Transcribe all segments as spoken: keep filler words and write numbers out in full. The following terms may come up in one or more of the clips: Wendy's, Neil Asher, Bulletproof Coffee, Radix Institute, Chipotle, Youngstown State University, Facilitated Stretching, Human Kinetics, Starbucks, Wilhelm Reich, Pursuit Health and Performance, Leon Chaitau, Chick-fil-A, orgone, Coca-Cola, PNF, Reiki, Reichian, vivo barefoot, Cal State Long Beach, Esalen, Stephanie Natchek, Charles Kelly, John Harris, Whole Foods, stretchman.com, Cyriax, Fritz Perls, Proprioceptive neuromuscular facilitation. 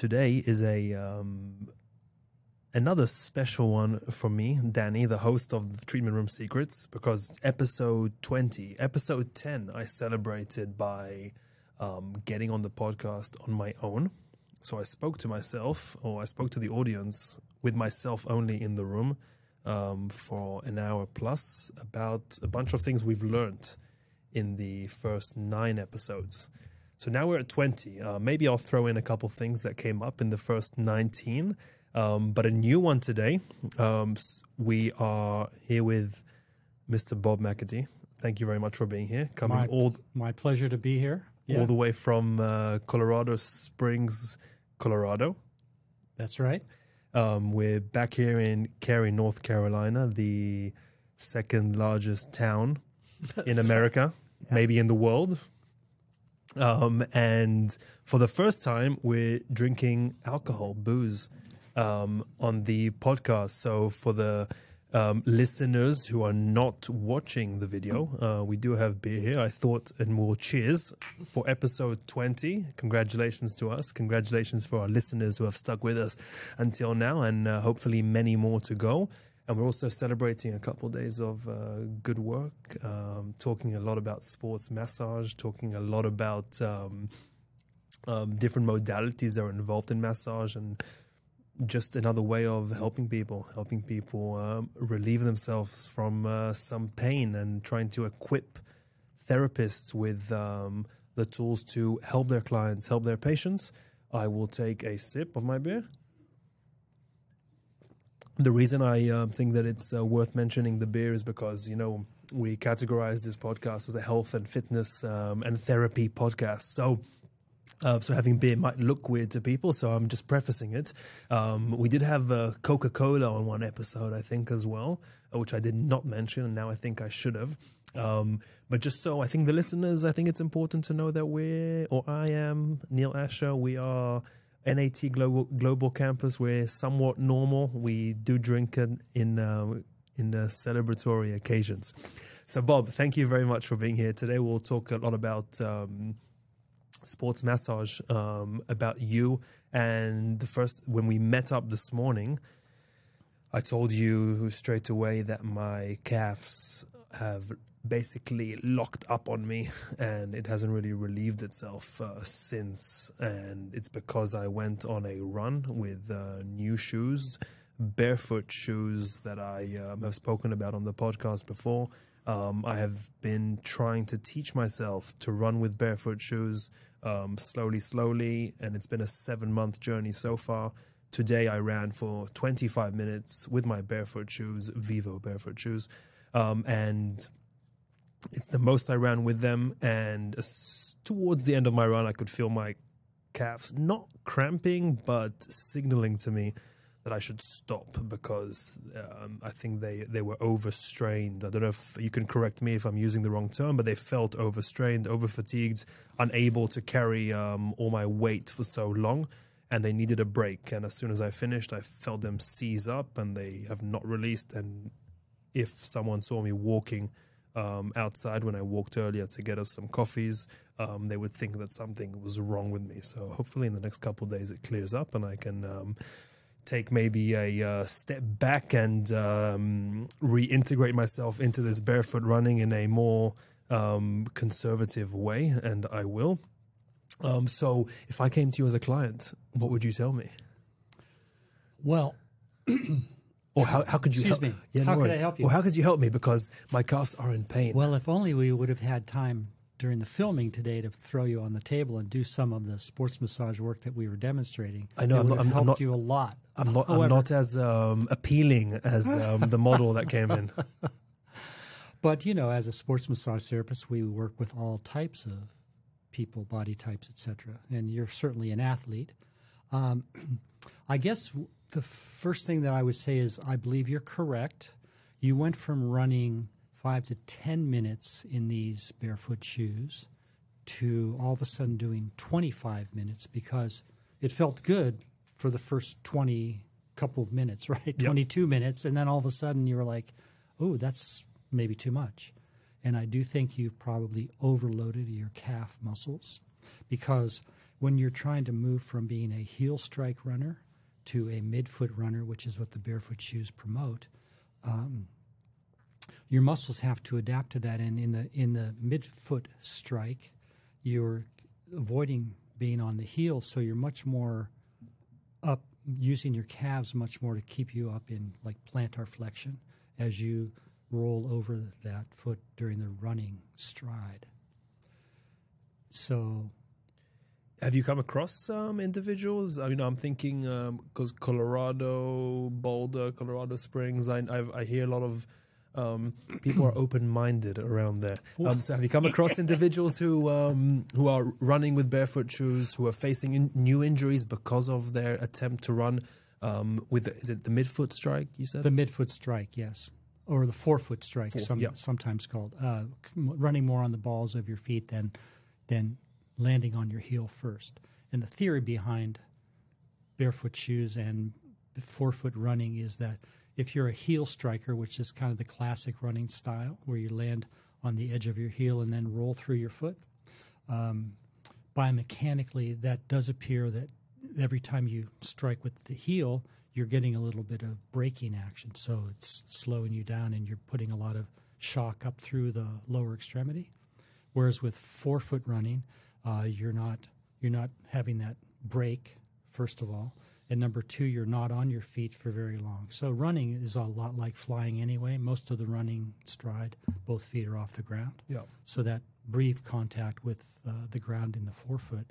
today is a um, another special one for me, Danny, the host of the Treatment Room Secrets, because episode twenty, episode ten, I celebrated by um, getting on the podcast on my own. So I spoke to myself, or I spoke to the audience with myself only in the room um, for an hour plus about a bunch of things we've learned in the first nine episodes. So now we're at twenty. Uh, maybe I'll throw in a couple things that came up in the first nineteen, um, but a new one today. Um, we are here with Mister Bob McAtee. Thank you very much for being here. Coming my, all th- my pleasure to be here. Yeah. All the way from uh, Colorado Springs, Colorado. That's right. Um, we're back here in Cary, North Carolina, the second largest town in America, yeah. Maybe in the world. Um, and for the first time, we're drinking alcohol, booze, um, on the podcast. So for the um, listeners who are not watching the video, uh, we do have beer here. I thought, and more cheers for episode twenty. Congratulations to us. Congratulations for our listeners who have stuck with us until now, and uh, hopefully many more to go. And we're also celebrating a couple of days of uh, good work, um, talking a lot about sports massage, talking a lot about um, um, different modalities that are involved in massage, and just another way of helping people, helping people um, relieve themselves from uh, some pain, and trying to equip therapists with um, the tools to help their clients, help their patients. I will take a sip of my beer. The reason I uh, think that it's uh, worth mentioning the beer is because, you know, we categorize this podcast as a health and fitness um, and therapy podcast. So uh, so having beer might look weird to people, so I'm just prefacing it. Um, we did have uh, Coca-Cola on one episode, I think, as well, which I did not mention, and now I think I should have. Um, but just so I think the listeners, I think it's important to know that we're, or I am, Neil Asher, we are... N A T Global, Global Campus, we're somewhat normal. We do drink in in, uh, in uh, celebratory occasions. So, Bob, thank you very much for being here today. We'll talk a lot about um, sports massage, um, about you. And the first, when we met up this morning, I told you straight away that my calves have basically locked up on me, and it hasn't really relieved itself uh, since, and it's because I went on a run with uh, new shoes, barefoot shoes that I um, have spoken about on the podcast before. um, I have been trying to teach myself to run with barefoot shoes um, slowly slowly, and it's been a seven month journey so far. Today I ran for twenty-five minutes with my barefoot shoes, Vivo barefoot shoes, um, and it's the most I ran with them, and towards the end of my run, I could feel my calves not cramping, but signaling to me that I should stop because um, I think they, they were overstrained. I don't know if you can correct me if I'm using the wrong term, but they felt overstrained, overfatigued, unable to carry um, all my weight for so long, and they needed a break. And as soon as I finished, I felt them seize up, and they have not released. And if someone saw me walking Um, outside when I walked earlier to get us some coffees, um, they would think that something was wrong with me. So hopefully in the next couple of days it clears up, and I can um, take maybe a uh, step back and um, reintegrate myself into this barefoot running in a more um, conservative way, and I will. Um, so if I came to you as a client, what would you tell me? Well... Or how, how could you Excuse help me? Yeah, how no could I help you? Or how could you help me? Because my calves are in pain. Well, if only we would have had time during the filming today to throw you on the table and do some of the sports massage work that we were demonstrating. I know. It I'm would not, have I'm helped not, you a lot. I'm not, I'm not as um, appealing as um, the model that came in. But, you know, as a sports massage therapist, we work with all types of people, body types, et cetera. And you're certainly an athlete. Um, I guess... The first thing that I would say is I believe you're correct. You went from running five to ten minutes in these barefoot shoes to all of a sudden doing twenty-five minutes because it felt good for the first twenty couple of minutes, right? Yep. twenty-two minutes. And then all of a sudden you were like, oh, that's maybe too much. And I do think you've probably overloaded your calf muscles because when you're trying to move from being a heel strike runner to a midfoot runner, which is what the barefoot shoes promote, um, your muscles have to adapt to that. And in the in the midfoot strike, you're avoiding being on the heel, so you're much more up, using your calves much more to keep you up in like plantar flexion as you roll over that foot during the running stride. So, have you come across some um, individuals? I mean, I'm thinking because um, Colorado, Boulder, Colorado Springs, I I've, I hear a lot of um, people are open-minded around there. Um, so have you come across individuals who um, who are running with barefoot shoes, who are facing in new injuries because of their attempt to run um, with, the, is it the midfoot strike you said? The midfoot strike, yes. Or the forefoot strike, Four, some, yeah. sometimes called. Uh, running more on the balls of your feet than than landing on your heel first. And the theory behind barefoot shoes and forefoot running is that if you're a heel striker, which is kind of the classic running style where you land on the edge of your heel and then roll through your foot, um, biomechanically that does appear that every time you strike with the heel, you're getting a little bit of braking action. So it's slowing you down and you're putting a lot of shock up through the lower extremity. Whereas with forefoot running, uh, you're not you're not having that brake, first of all. And number two, you're not on your feet for very long. So running is a lot like flying anyway. Most of the running stride, both feet are off the ground. Yeah. So that brief contact with uh, the ground in the forefoot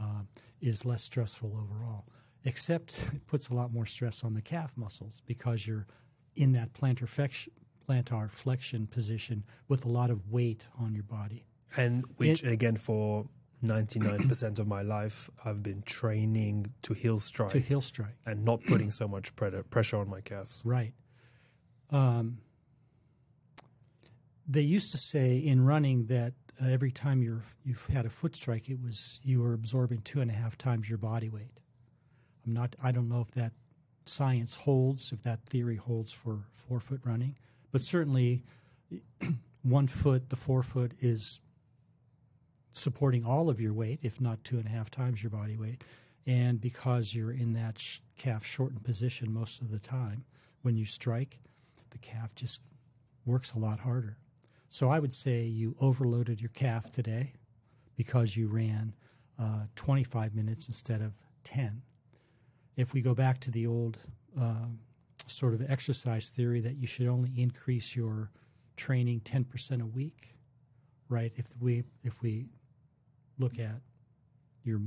uh, is less stressful overall. Except it puts a lot more stress on the calf muscles because you're in that plantar flexion, plantar flexion position with a lot of weight on your body. And which, it, again, for ninety-nine percent of my life, I've been training to heel strike. To heel strike. And not putting so much pressure on my calves. Right. Um, they used to say in running that uh, every time you're, you've had a foot strike, it was you were absorbing two and a half times your body weight. I'm not, I don't know if that science holds, if that theory holds for forefoot running, but certainly one foot, the forefoot, is supporting all of your weight, if not two and a half times your body weight. And because you're in that sh- calf shortened position most of the time, when you strike, the calf just works a lot harder. So I would say you overloaded your calf today because you ran uh, twenty-five minutes instead of ten. If we go back to the old uh, sort of exercise theory that you should only increase your training ten percent a week, right? If we if we look at your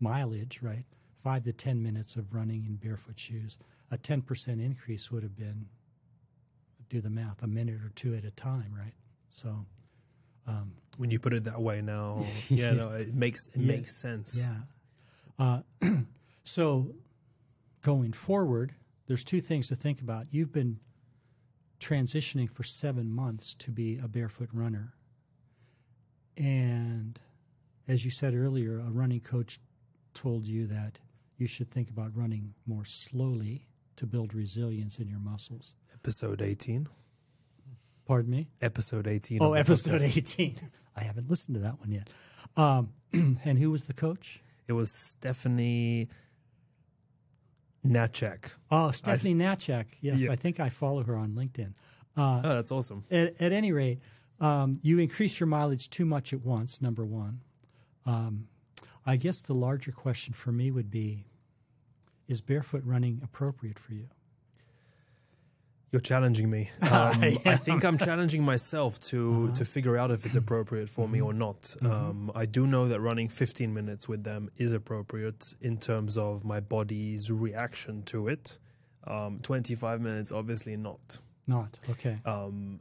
mileage, right, five to ten minutes of running in barefoot shoes, a ten percent increase would have been, do the math, a minute or two at a time, right? So um, when you put it that way, now, yeah, no, it makes it yeah, makes sense. Yeah. Uh, so. Going forward, there's two things to think about. You've been transitioning for seven months to be a barefoot runner. And as you said earlier, a running coach told you that you should think about running more slowly to build resilience in your muscles. Episode eighteen. Pardon me? Episode eighteen. Oh, episode eighteen. I haven't listened to that one yet. Um, and who was the coach? It was Stephanie Natchek. Oh, Stephanie Natchek. Yes, yeah. I think I follow her on LinkedIn. Uh, oh, that's awesome. At, at any rate, um, you increase your mileage too much at once, number one. Um, I guess the larger question for me would be, is barefoot running appropriate for you? You're challenging me. Um, yeah. I think I'm challenging myself to uh-huh. to figure out if it's appropriate for me or not. Mm-hmm. Um, I do know that running fifteen minutes with them is appropriate in terms of my body's reaction to it. Um, twenty-five minutes, obviously not. Not, okay. Um,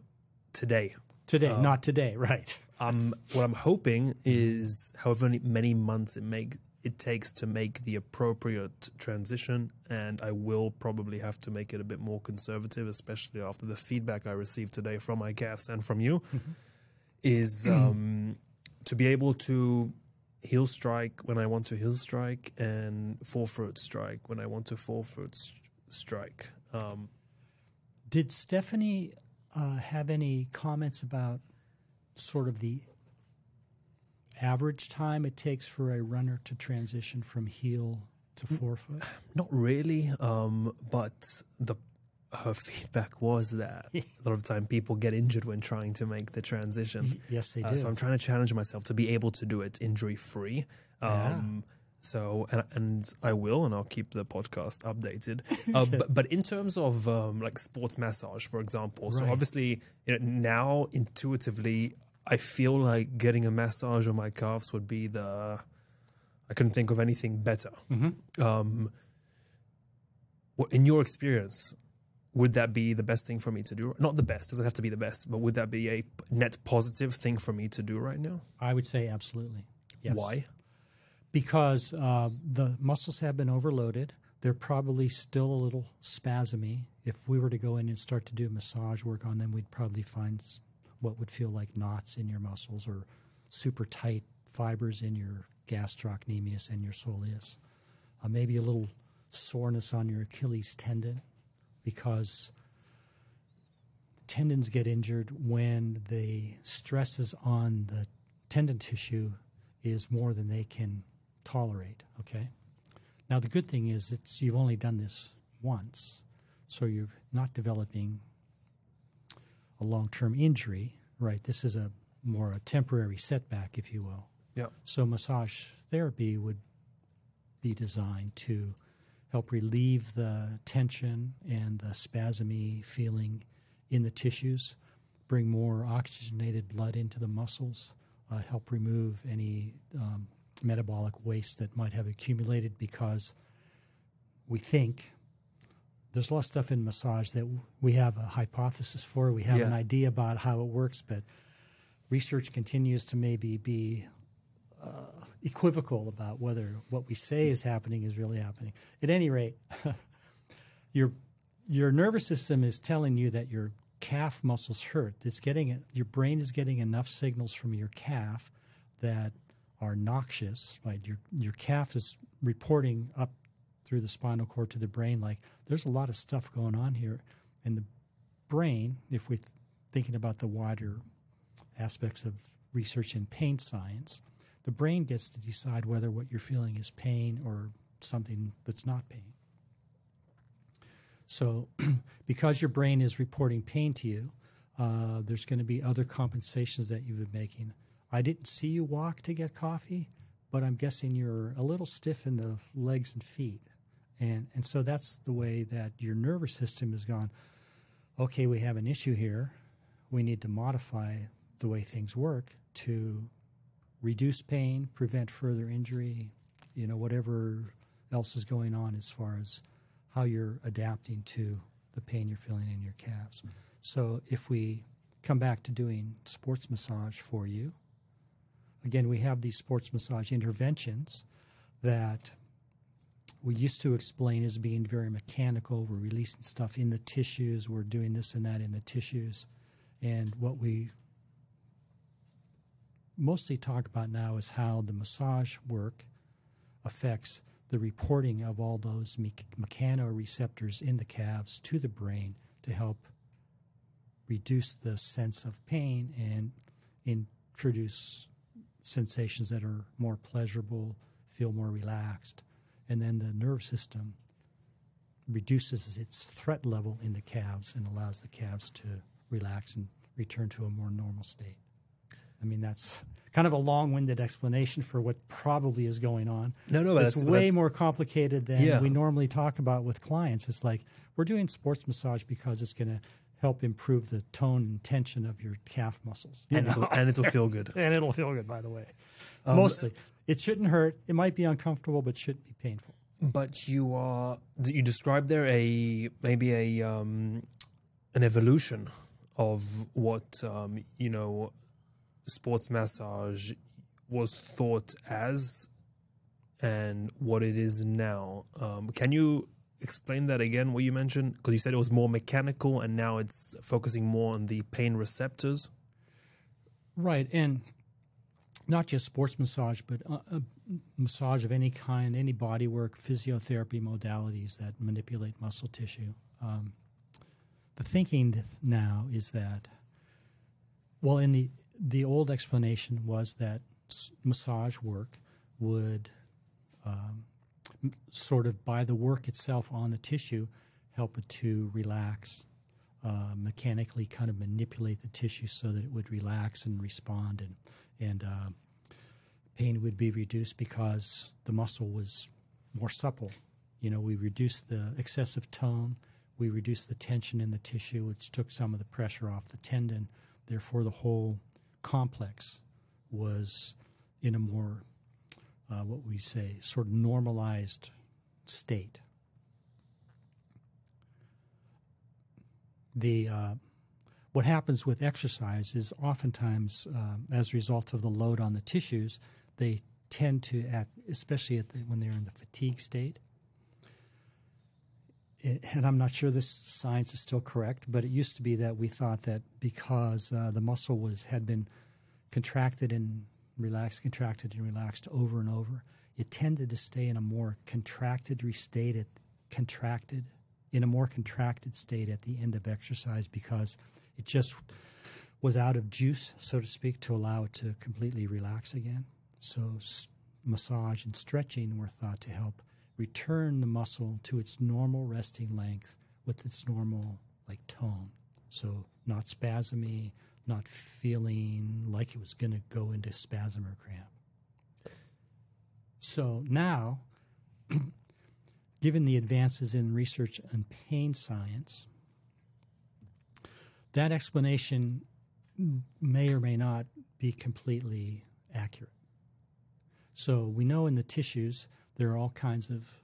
today. Today, um, not today, right. Um, what I'm hoping is however many months it make it takes to make the appropriate transition, and I will probably have to make it a bit more conservative, especially after the feedback I received today from my calves and from you, mm-hmm. is um, to be able to heel strike when I want to heel strike and forefoot strike when I want to forefoot st- strike. Um, Did Stephanie uh, have any comments about sort of the average time it takes for a runner to transition from heel to forefoot? Not really, um, but the her feedback was that a lot of time people get injured when trying to make the transition. Yes, they do. Uh, so I'm trying to challenge myself to be able to do it injury-free. Um, yeah. So, and, and I will, and I'll keep the podcast updated. Uh, but, but in terms of um, like sports massage, for example, right. So obviously, you know, now intuitively, I feel like getting a massage on my calves would be the, I couldn't think of anything better. Mm-hmm. Um, well, in your experience, would that be the best thing for me to do? Not the best, doesn't have to be the best, but would that be a net positive thing for me to do right now? I would say absolutely. Yes. Why? Because uh, the muscles have been overloaded. They're probably still a little spasmy. If we were to go in and start to do massage work on them, we'd probably find what would feel like knots in your muscles or super tight fibers in your gastrocnemius and your soleus. Uh, maybe a little soreness on your Achilles tendon, because tendons get injured when the stresses on the tendon tissue is more than they can tolerate, okay? Now, the good thing is it's you've only done this once, so you're not developing a long-term injury, right? This is a more a temporary setback, if you will. Yeah. So massage therapy would be designed to help relieve the tension and the spasmy feeling in the tissues, bring more oxygenated blood into the muscles, uh, help remove any um, metabolic waste that might have accumulated, because we think there's a lot of stuff in massage that we have a hypothesis for. We have yeah. an idea about how it works, but research continues to maybe be uh, equivocal about whether what we say is happening is really happening. At any rate, your your nervous system is telling you that your calf muscles hurt. It's getting it. Your brain is getting enough signals from your calf that are noxious. Right, your your calf is reporting up through the spinal cord to the brain, like there's a lot of stuff going on here, and the brain, if we're th- thinking about the wider aspects of research in pain science, the brain gets to decide whether what you're feeling is pain or something that's not pain. So because your brain is reporting pain to you, uh, there's going to be other compensations that you've been making. I didn't see you walk to get coffee, but I'm guessing you're a little stiff in the legs and feet. And and so that's the way that your nervous system has gone, okay, we have an issue here. We need to modify the way things work to reduce pain, prevent further injury, you know, whatever else is going on as far as how you're adapting to the pain you're feeling in your calves. So if we come back to doing sports massage for you, again, we have these sports massage interventions that we used to explain as being very mechanical. We're releasing stuff in the tissues. We're doing this and that in the tissues. And what we mostly talk about now is how the massage work affects the reporting of all those me- mechanoreceptors in the calves to the brain to help reduce the sense of pain and introduce sensations that are more pleasurable, feel more relaxed. And then the nerve system reduces its threat level in the calves and allows the calves to relax and return to a more normal state. I mean, that's kind of a long-winded explanation for what probably is going on. No, no, it's that's, way that's, more complicated than yeah. we normally talk about with clients. It's like we're doing sports massage because it's going to help improve the tone and tension of your calf muscles. You and, it'll, and it'll feel good. And it'll feel good, by the way. Um, Mostly. It shouldn't hurt. It might be uncomfortable, but shouldn't be painful. But you are you described there a maybe a um, an evolution of what um, you know sports massage was thought as and what it is now. Um, can you explain that again, what you mentioned? Because you said it was more mechanical and now it's focusing more on the pain receptors. Right, and not just sports massage, but uh, massage of any kind, any body work, physiotherapy modalities that manipulate muscle tissue. Um, the thinking now is that, well, in the the old explanation was that massage work would um, sort of by the work itself on the tissue help it to relax, uh, mechanically kind of manipulate the tissue so that it would relax and respond, and, and uh, pain would be reduced because the muscle was more supple. You know, we reduced the excessive tone, we reduced the tension in the tissue, which took some of the pressure off the tendon. Therefore, the whole complex was in a more, uh, what we say, sort of normalized state. The uh, what happens with exercise is oftentimes, uh, as a result of the load on the tissues, they tend to, at, especially at the, when they're in the fatigue state, it, and I'm not sure this science is still correct, but it used to be that we thought that because uh, the muscle was had been contracted and relaxed, contracted and relaxed over and over, it tended to stay in a more contracted, restated, contracted, in a more contracted state at the end of exercise because it just was out of juice, so to speak, to allow it to completely relax again. So massage and stretching were thought to help return the muscle to its normal resting length with its normal like tone. So not spasmy, not feeling like it was going to go into spasm or cramp. So now, given the advances in research and pain science, that explanation may or may not be completely accurate. So we know in the tissues there are all kinds of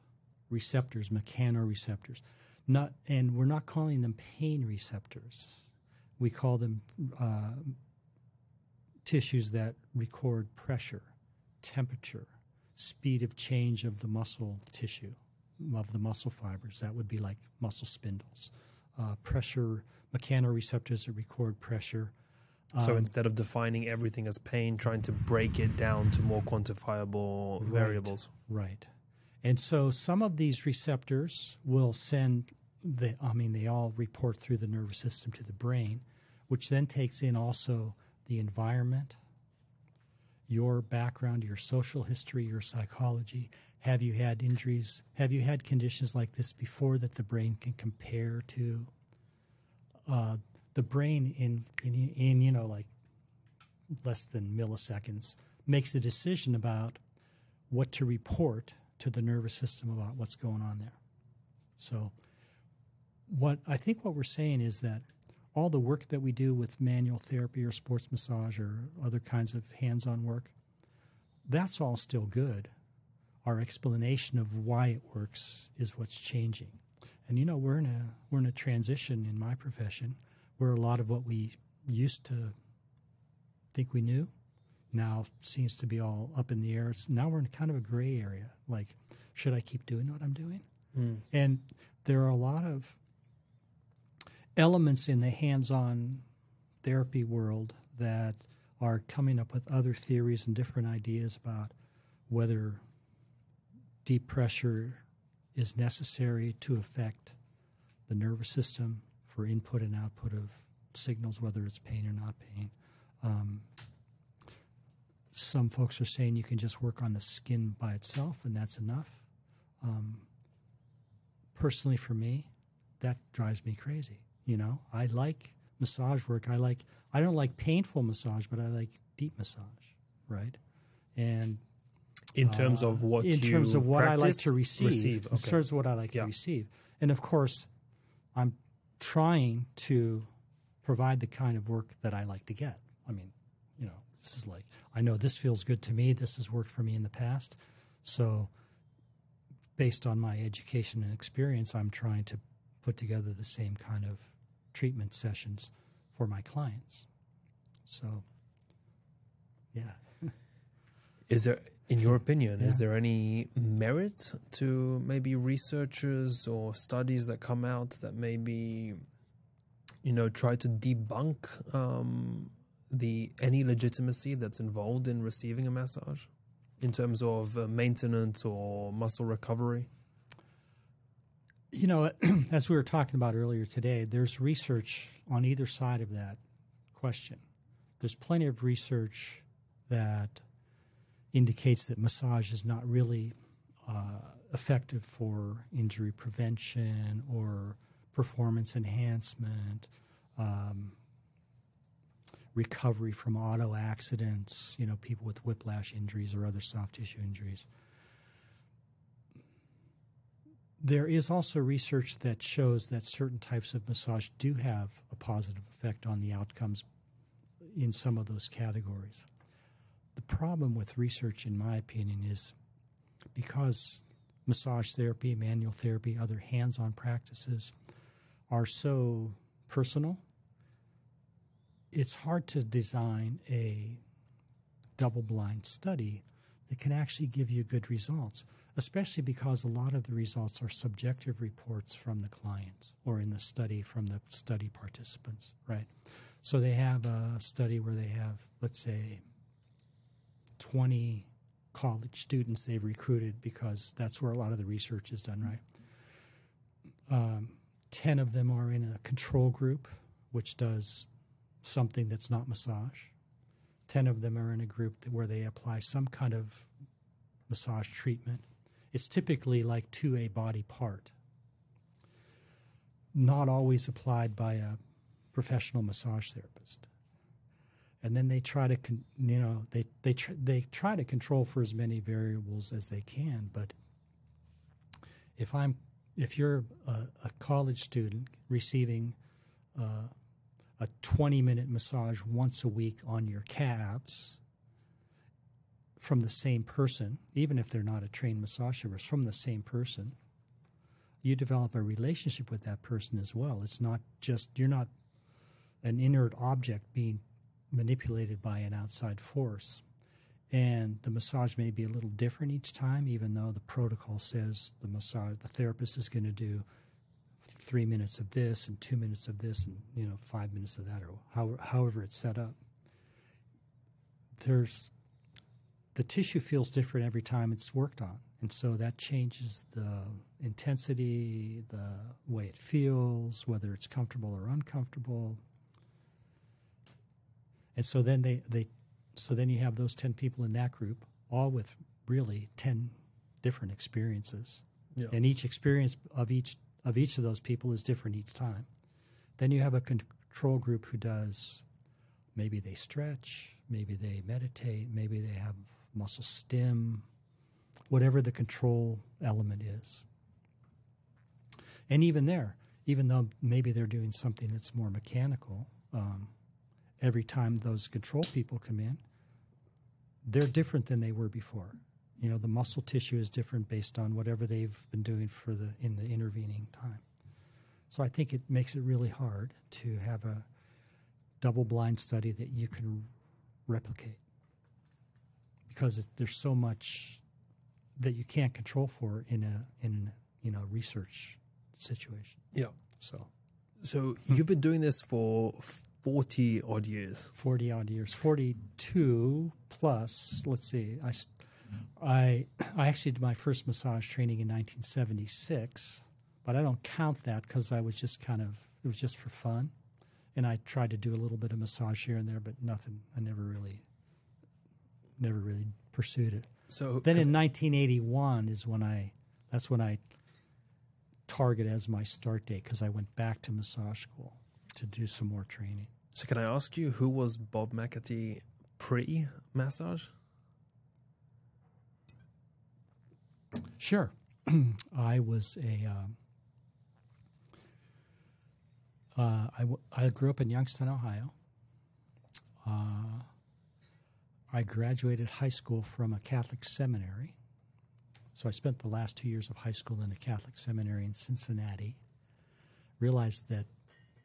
receptors, mechanoreceptors, not, and we're not calling them pain receptors. We call them uh, tissues that record pressure, temperature, speed of change of the muscle tissue, of the muscle fibers. That would be like muscle spindles. Uh, pressure, mechanoreceptors that record pressure. Um, so instead of defining everything as pain, trying to break it down to more quantifiable right, variables. Right. And so some of these receptors will send, the, I mean, they all report through the nervous system to the brain, which then takes in also the environment, your background, your social history, your psychology. Have you had injuries? Have you had conditions like this before that the brain can compare to? Uh, the brain in, in, in, you know, like less than milliseconds makes a decision about what to report to the nervous system about what's going on there. So what I think what we're saying is that all the work that we do with manual therapy or sports massage or other kinds of hands-on work, that's all still good. Our explanation of why it works is what's changing. And, you know, we're in a we're in a transition in my profession where a lot of what we used to think we knew now seems to be all up in the air. It's, now we're in kind of a gray area, like, should I keep doing what I'm doing? Mm. And there are a lot of elements in the hands-on therapy world that are coming up with other theories and different ideas about whether deep pressure is necessary to affect the nervous system for input and output of signals, whether it's pain or not pain. Um, some folks are saying you can just work on the skin by itself and that's enough. Um, personally for me, that drives me crazy. You know, I like massage work. I like, I don't like painful massage, but I like deep massage, right? And in terms of what uh, in you terms of what practice, I like to receive, receive. Okay. In terms of what I like yeah. to receive, and of course, I'm trying to provide the kind of work that I like to get. I mean, you know, this is like I know this feels good to me. This has worked for me in the past, so based on my education and experience, I'm trying to put together the same kind of treatment sessions for my clients. So, yeah, is there? In your opinion, yeah. is there any merit to maybe researchers or studies that come out that maybe, you know, try to debunk um, the any legitimacy that's involved in receiving a massage in terms of uh, maintenance or muscle recovery? You know, as we were talking about earlier today, there's research on either side of that question. There's plenty of research that indicates that massage is not really uh, effective for injury prevention or performance enhancement, um, recovery from auto accidents, you know, people with whiplash injuries or other soft tissue injuries. There is also research that shows that certain types of massage do have a positive effect on the outcomes in some of those categories. The problem with research, in my opinion, is because massage therapy, manual therapy, other hands-on practices are so personal, it's hard to design a double-blind study that can actually give you good results, especially because a lot of the results are subjective reports from the clients or in the study from the study participants, right? So they have a study where they have, let's say, twenty college students they've recruited because that's where a lot of the research is done, right? Um, ten of them are in a control group, which does something that's not massage. ten of them are in a group where they apply some kind of massage treatment. It's typically like to a body part, not always applied by a professional massage therapist. And then they try to, con- you know, they they tr- they try to control for as many variables as they can. But if I'm if you're a, a college student receiving uh, a twenty-minute massage once a week on your calves from the same person, even if they're not a trained massage therapist, from the same person, you develop a relationship with that person as well. It's not just, you're not an inert object being manipulated by an outside force. And the massage may be a little different each time, even though the protocol says the massage, the therapist is going to do three minutes of this and two minutes of this and, you know, five minutes of that, or however, however it's set up. There's, the tissue feels different every time it's worked on. And so that changes the intensity, the way it feels, whether it's comfortable or uncomfortable. And so then they, they so then you have those ten people in that group, all with really ten different experiences. Yeah. And each experience of each of each of those people is different each time. Then you have a control group who does, maybe they stretch, maybe they meditate, maybe they have muscle stim, whatever the control element is. And even there, even though maybe they're doing something that's more mechanical, um, every time those control people come in, they're different than they were before. You know, the muscle tissue is different based on whatever they've been doing for the in the intervening time. So I think it makes it really hard to have a double-blind study that you can replicate because it, there's so much that you can't control for in a in you know research situation. Yeah. So, so you've been doing this for forty odd years. Forty odd years. Forty-two plus. Let's see. I. St- I I actually did my first massage training in nineteen seventy-six, but I don't count that because I was just kind of, it was just for fun. And I tried to do a little bit of massage here and there, but nothing, I never really, never really pursued it. So then in nineteen eighty-one is when I, that's when I target as my start date because I went back to massage school to do some more training. So can I ask you, who was Bob McAtee pre-massage? Sure. I was a, um, uh, I, w- I grew up in Youngstown, Ohio. Uh, I graduated high school from a Catholic seminary. So I spent the last two years of high school in a Catholic seminary in Cincinnati. Realized that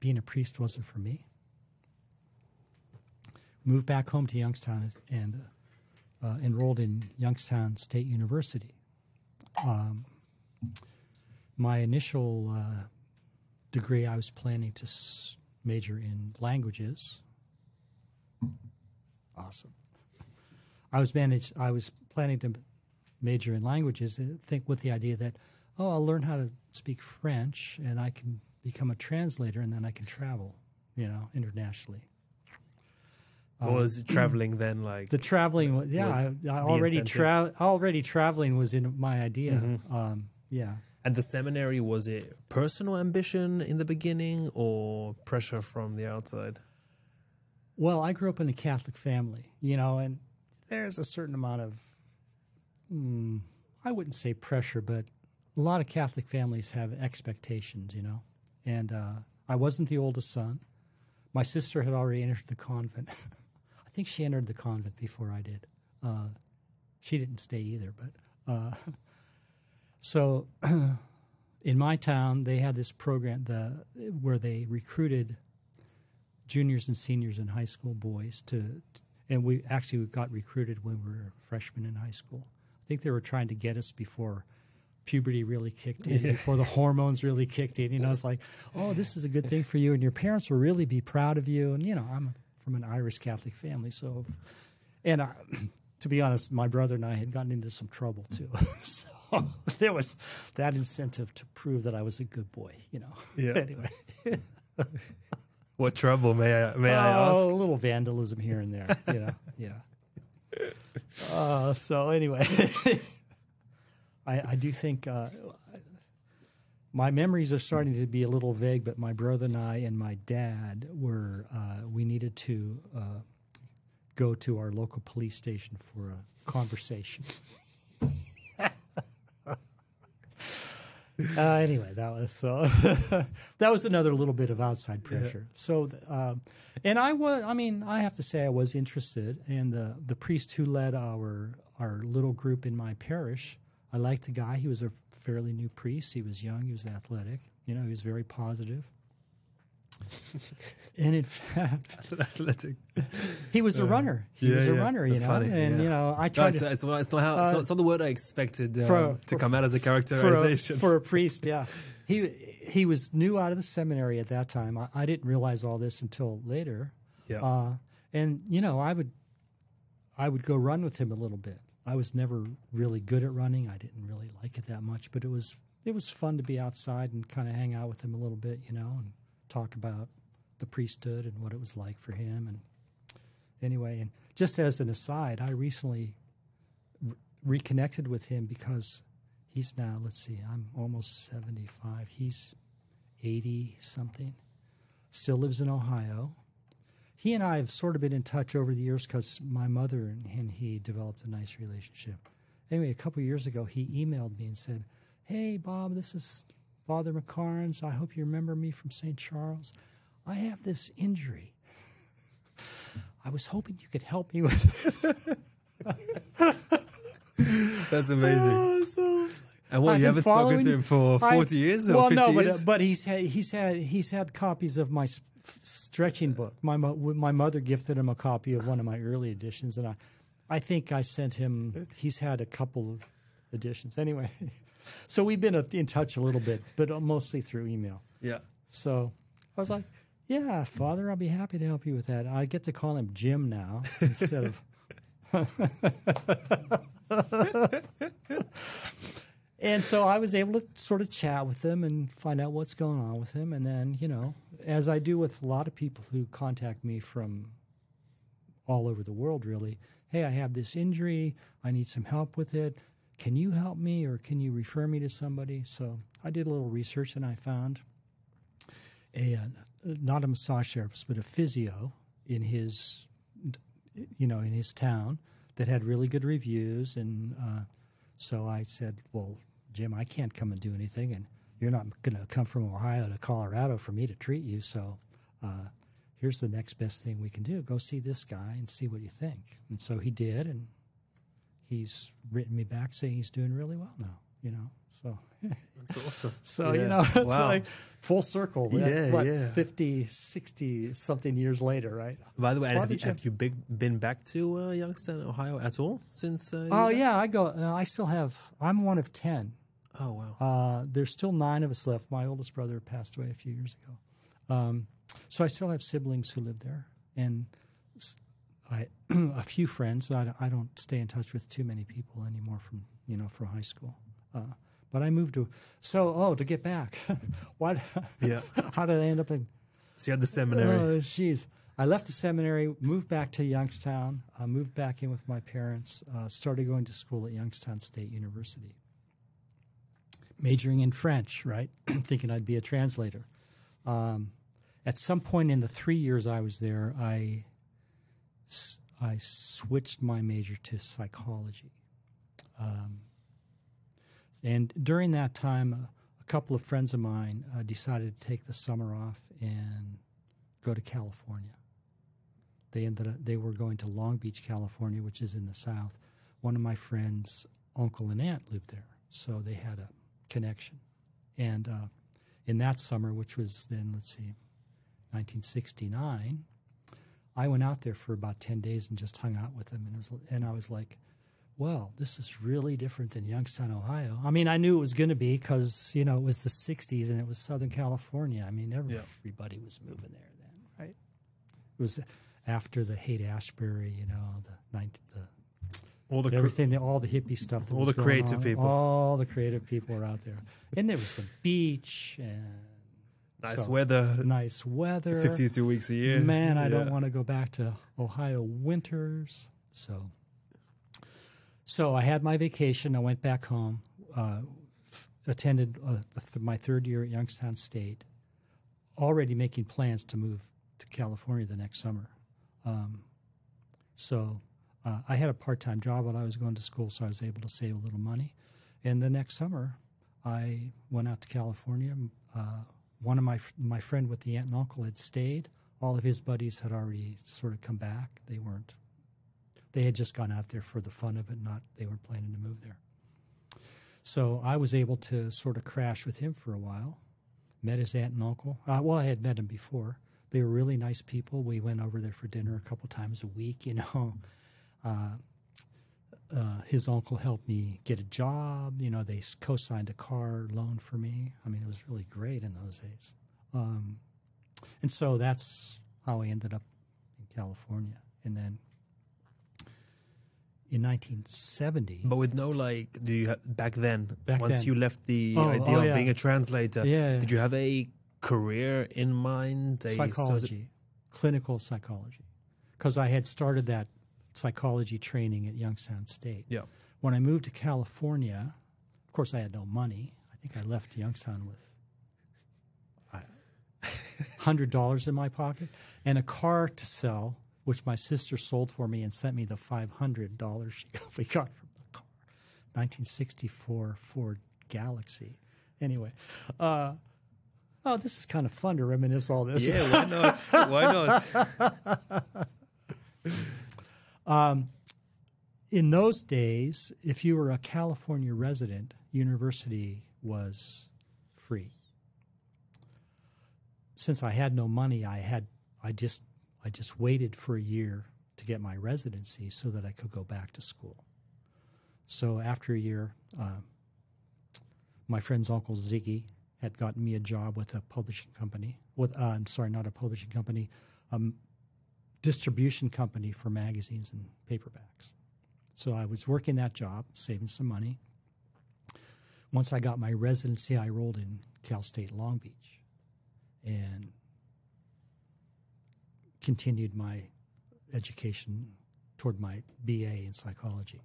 being a priest wasn't for me. Moved back home to Youngstown and uh, enrolled in Youngstown State University. Um, my initial uh, degree, I was planning to s- major in languages. Awesome. I was managed. I was planning to major in languages. Think with the idea that, oh, I'll learn how to speak French, and I can become a translator, and then I can travel, you know, internationally. Um, or was it traveling then? Like the traveling, was, yeah. Was I, I already tra already traveling was in my idea. Mm-hmm. um, yeah. And the seminary, was it personal ambition in the beginning or pressure from the outside? Well, I grew up in a Catholic family, you know, and there's a certain amount of, mm, I wouldn't say pressure, but a lot of Catholic families have expectations, you know. And uh, I wasn't the oldest son. My sister had already entered the convent. I think she entered the convent before I did. Uh, she didn't stay either, but... Uh, So in my town, they had this program the, where they recruited juniors and seniors in high school, boys, to, and we actually got recruited when we were freshmen in high school. I think they were trying to get us before puberty really kicked in, yeah. before the hormones really kicked in. You know, it's like, oh, this is a good thing for you, and your parents will really be proud of you. And, you know, I'm from an Irish Catholic family, so – and I, to be honest, my brother and I had gotten into some trouble too, so – there was that incentive to prove that I was a good boy, you know. Yeah. Anyway. What trouble, may I, may uh, I ask? A little vandalism here and there, you know. Yeah. Uh, so anyway, I, I do think uh, my memories are starting to be a little vague, but my brother and I and my dad were, uh, we needed to uh, go to our local police station for a conversation. Uh, anyway, that was uh, that was another little bit of outside pressure. Yeah. So, um, and I was—I mean, I have to say I was interested. And the the priest who led our our little group in my parish, I liked the guy. He was a fairly new priest. He was young. He was athletic. You know, he was very positive. And in fact, athletic. He was a runner. He yeah, was a yeah. runner, you That's know. Funny. And yeah. you know, I tried. No, it's, to, it's, not, it's, not how, uh, it's, not, it's not the word I expected um, a, to for, come out as a characterization for a, for a priest. Yeah, he he was new out of the seminary at that time. I, I didn't realize all this until later. Yeah. Uh, and you know, I would I would go run with him a little bit. I was never really good at running. I didn't really like it that much, but it was it was fun to be outside and kind of hang out with him a little bit, you know. And, talk about the priesthood and what it was like for him. And anyway, and just as an aside, I recently re reconnected with him because he's now, let's see, I'm almost seventy-five. He's eighty something, still lives in Ohio. He and I have sort of been in touch over the years because my mother and, and he developed a nice relationship. Anyway, a couple of years ago, he emailed me and said, "Hey, Bob, this is... Father McCarnes, I hope you remember me from Saint Charles. I have this injury. I was hoping you could help me with this." That's amazing. Oh, so, so. And what, I've you haven't spoken to him for forty I, years or well, fifty no, but, years? Well, no, but he's had, he's, had, he's had copies of my stretching book. My, my mother gifted him a copy of one of my early editions, and I, I think I sent him – he's had a couple of editions. Anyway – so we've been in touch a little bit, but mostly through email. Yeah. So I was like, yeah, Father, I'll be happy to help you with that. I get to call him Jim now instead of... And so I was able to sort of chat with him and find out what's going on with him. And then, you know, as I do with a lot of people who contact me from all over the world, really, hey, I have this injury. I need some help with it. Can you help me or can you refer me to somebody? So I did a little research and I found a, not a massage therapist, but a physio in his, you know, in his town that had really good reviews. And uh, so I said, well, Jim, I can't come and do anything and you're not going to come from Ohio to Colorado for me to treat you. So uh, here's the next best thing we can do. Go see this guy and see what you think. And so he did, and he's written me back saying he's doing really well now, you know. So that's awesome. So, yeah. you know, it's wow. like full circle. Yeah, what, yeah. fifty, sixty-something years later, right? By the way, have you, have you big, been back to uh, Youngstown, Ohio at all since? Uh, oh, yeah, I go. Uh, I still have – I'm one of ten. Oh, wow. Uh, there's still nine of us left. My oldest brother passed away a few years ago. Um, so I still have siblings who live there. And – I, a few friends. I, I don't stay in touch with too many people anymore from, you know, from high school. Uh, but I moved to, so, oh, to get back. What? Yeah. How did I end up in? So you had the seminary. Oh, jeez. I I left the seminary, moved back to Youngstown, uh, moved back in with my parents, uh, started going to school at Youngstown State University, majoring in French, right, thinking I'd be a translator. Um, at some point in the three years I was there, I, I switched my major to psychology. Um, and during that time, uh, a couple of friends of mine uh, decided to take the summer off and go to California. They ended up, they were going to Long Beach, California, which is in the South. One of my friends' uncle and aunt lived there, so they had a connection. And uh, in that summer, which was then, let's see, nineteen sixty-nine, I went out there for about ten days and just hung out with them. And, it was, and I was like, well, this is really different than Youngstown, Ohio. I mean, I knew it was going to be because, you know, it was the sixties and it was Southern California. I mean, everybody yeah. was moving there. Right. It was after the Haight-Ashbury, you know, the ninth, the, all the everything, the, all the hippie stuff. That all was the creative on. people. All the creative people were out there, and there was the beach and nice so, weather. Nice weather. Fifty-two weeks a year. Man, I yeah. don't want to go back to Ohio winters. So, so I had my vacation. I went back home. Uh, attended uh, th- my third year at Youngstown State. Already making plans to move to California the next summer. Um, so uh, I had a part-time job while I was going to school, so I was able to save a little money. And the next summer, I went out to California. Uh, one of my my friend with the aunt and uncle had stayed. All of his buddies had already sort of come back. They weren't. They had just gone out there for the fun of it. Not they weren't planning to move there. So I was able to sort of crash with him for a while. Met his aunt and uncle. Uh, well, I had met him before. They were really nice people. We went over there for dinner a couple times a week, you know. Uh, uh, his uncle helped me get a job. You know, they co-signed a car loan for me. I mean, it was really great in those days. Um, and so that's how I ended up in California. And then in nineteen seventy. But with no, like, do you ha- back then, back once then. you left the oh, idea oh, of yeah. being a translator, yeah, yeah. did you have a career in mind? Psychology, so- clinical psychology, because I had started that psychology training at Youngstown State. Yeah. When I moved to California, of course, I had no money. I think I left Youngstown with one hundred dollars in my pocket and a car to sell, which my sister sold for me and sent me the five hundred dollars she got, we got from the car. nineteen sixty-four Ford Galaxy. Anyway, uh, oh, this is kind of fun to reminisce all this. Yeah, why not? Why not? Um, in those days, if you were a California resident, university was free. Since I had no money, I had I just... I just waited for a year to get my residency so that I could go back to school. So after a year, uh, my friend's uncle Ziggy had gotten me a job with a publishing company. With uh, I'm sorry, not a publishing company, a um, distribution company for magazines and paperbacks. So I was working that job, saving some money. Once I got my residency, I enrolled in Cal State Long Beach, and continued my education toward my B A in psychology.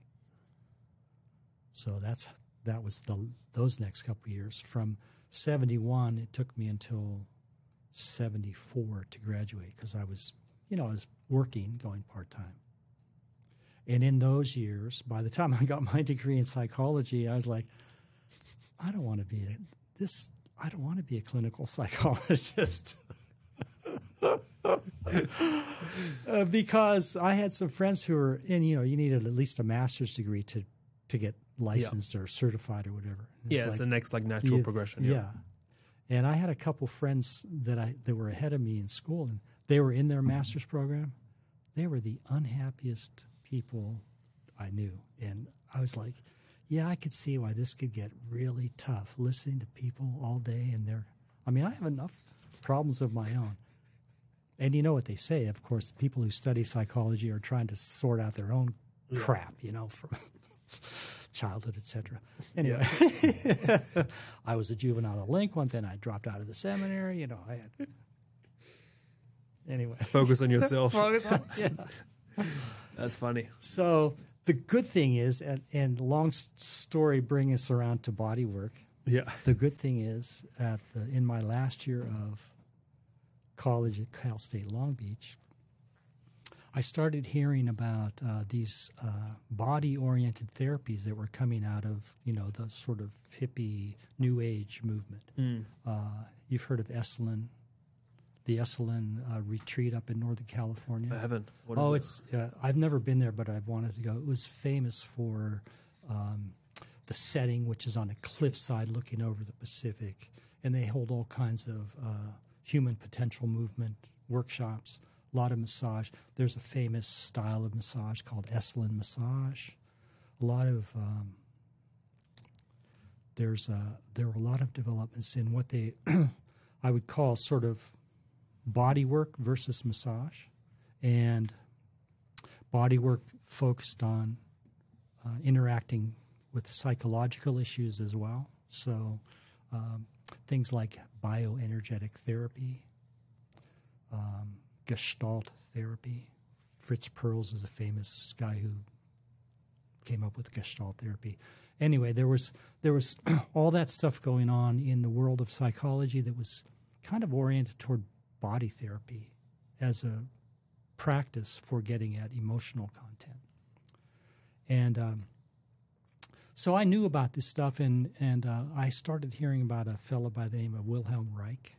So that's that was the those next couple of years. From seventy-one, it took me until seventy-four to graduate because I was, you know, I was working, going part-time. And in those years, by the time I got my degree in psychology, I was like, I don't want to be a, this. I don't want to be a clinical psychologist. uh, because I had some friends who were in, you know, you needed at least a master's degree to, to get licensed yeah. or certified or whatever. It's yeah, like, it's the next like natural yeah, progression. Yeah. yeah. And I had a couple friends that I that were ahead of me in school, and they were in their master's program. They were the unhappiest people I knew. And I was like, yeah, I could see why this could get really tough, listening to people all day and their I mean, I have enough problems of my own. And you know what they say, of course, people who study psychology are trying to sort out their own yeah. crap, you know, from childhood, et cetera. Anyway, yeah. I was a juvenile delinquent, then I dropped out of the seminary, you know. I had anyway. Focus on yourself. Focus on, yeah. That's funny. So the good thing is, and, and long story bring us around to body work. Yeah. The good thing is, at the, in my last year of college at Cal State Long Beach, I started hearing about uh, these uh, body-oriented therapies that were coming out of, you know, the sort of hippie New Age movement. Mm. Uh, you've heard of Esalen, the Esalen uh, retreat up in Northern California. I haven't. What is oh, it? it's uh, I've never been there, but I've wanted to go. It was famous for um, the setting, which is on a cliffside looking over the Pacific, and they hold all kinds of uh, human potential movement workshops. A lot of massage. There's a famous style of massage called Esalen massage. A lot of um, there's a, there are a lot of developments in what they I would call sort of body work versus massage, and body work focused on uh, interacting with psychological issues as well. So um, things like bioenergetic therapy. Um, Gestalt therapy. Fritz Perls is a famous guy who came up with Gestalt therapy. Anyway, there was there was all that stuff going on in the world of psychology that was kind of oriented toward body therapy as a practice for getting at emotional content. And um, so I knew about this stuff, and and uh, I started hearing about a fellow by the name of Wilhelm Reich,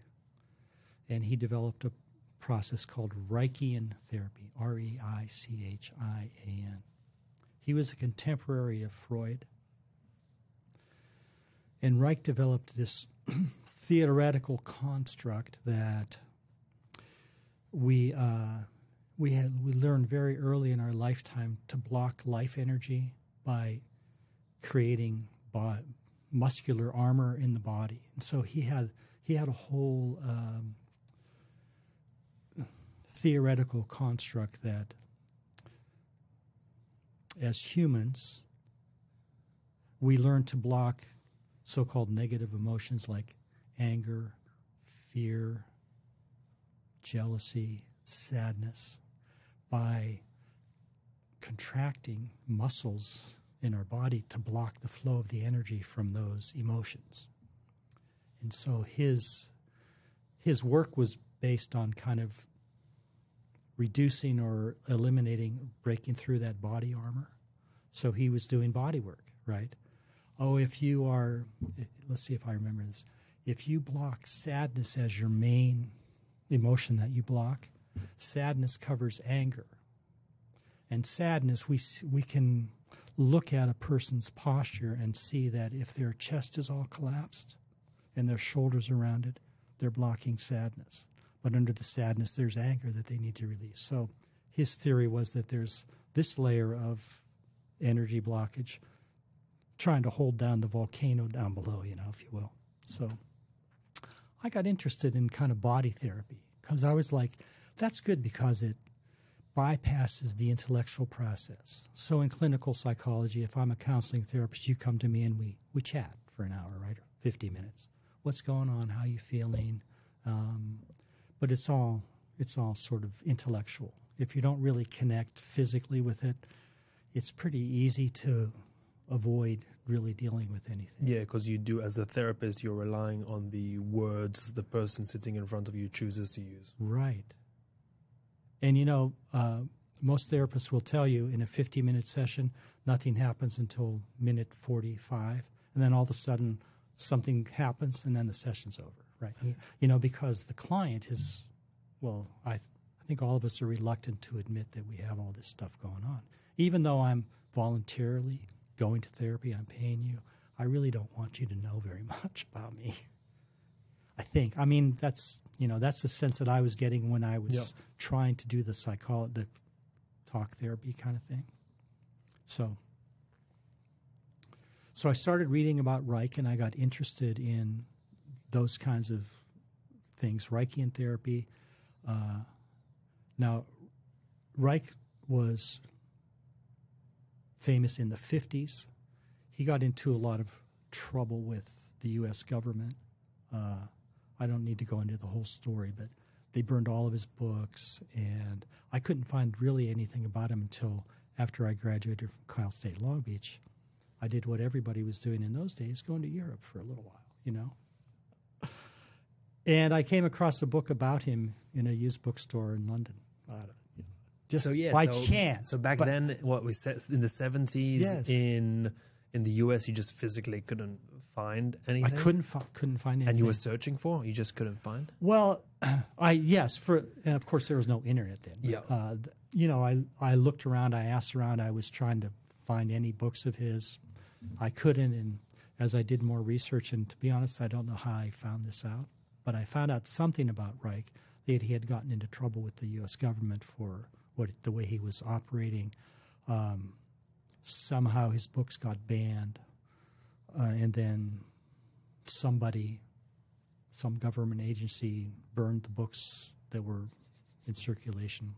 and he developed a process called Reichian therapy, R E I C H I A N. He was a contemporary of Freud. And Reich developed this theoretical construct that we uh, we had we learned very early in our lifetime to block life energy by creating bo- muscular armor in the body. And so he had he had a whole um, theoretical construct that as humans we learn to block so-called negative emotions like anger, fear, jealousy, sadness by contracting muscles in our body to block the flow of the energy from those emotions. And so his his work was based on kind of reducing or eliminating, breaking through that body armor. So he was doing body work, right? Oh, if you are, let's see if I remember this. If you block sadness as your main emotion that you block, sadness covers anger. And sadness, we we can look at a person's posture and see that if their chest is all collapsed and their shoulders are rounded, they're blocking sadness. But under the sadness, there's anger that they need to release. So his theory was that there's this layer of energy blockage trying to hold down the volcano down below, you know, if you will. So I got interested in kind of body therapy because I was like, that's good because it bypasses the intellectual process. So in clinical psychology, if I'm a counseling therapist, you come to me and we, we chat for an hour, right, or fifty minutes. What's going on? How you feeling? Um But it's all it's all sort of intellectual. If you don't really connect physically with it, it's pretty easy to avoid really dealing with anything. Yeah, because you do, as a therapist, you're relying on the words the person sitting in front of you chooses to use. Right. And, you know, uh, most therapists will tell you in a fifty-minute session, nothing happens until minute forty-five, and then all of a sudden something happens, and then the session's over. Right. Yeah. You know, because the client is, well, I, th- I think all of us are reluctant to admit that we have all this stuff going on. Even though I'm voluntarily going to therapy, I'm paying you, I really don't want you to know very much about me. I think. I mean, that's, you know, that's the sense that I was getting when I was yeah. trying to do the psycholo- the talk therapy kind of thing. So, so I started reading about Reich, and I got interested in those kinds of things, Reichian therapy. Uh, now, Reich was famous in the fifties. He got into a lot of trouble with the U S government. Uh, I don't need to go into the whole story, but They burned all of his books, and I couldn't find really anything about him until after I graduated from Cal State Long Beach. I did what everybody was doing in those days, going to Europe for a little while, you know. And I came across a book about him in a used bookstore in London. Uh, just so, yeah, by so, chance. So back but, then, what we said in the seventies, yes. in in the U S, you just physically couldn't find anything. I couldn't fi- couldn't find anything. And you were searching for? You just couldn't find? Well, I yes for and of course there was no internet then. But, yeah. Uh, you know, I I looked around, I asked around, I was trying to find any books of his. I couldn't, and as I did more research, and to be honest, I don't know how I found this out. But I found out something about Reich, that he had gotten into trouble with the U S government for what the way he was operating. Um, somehow his books got banned, uh, and then somebody, some government agency, burned the books that were in circulation.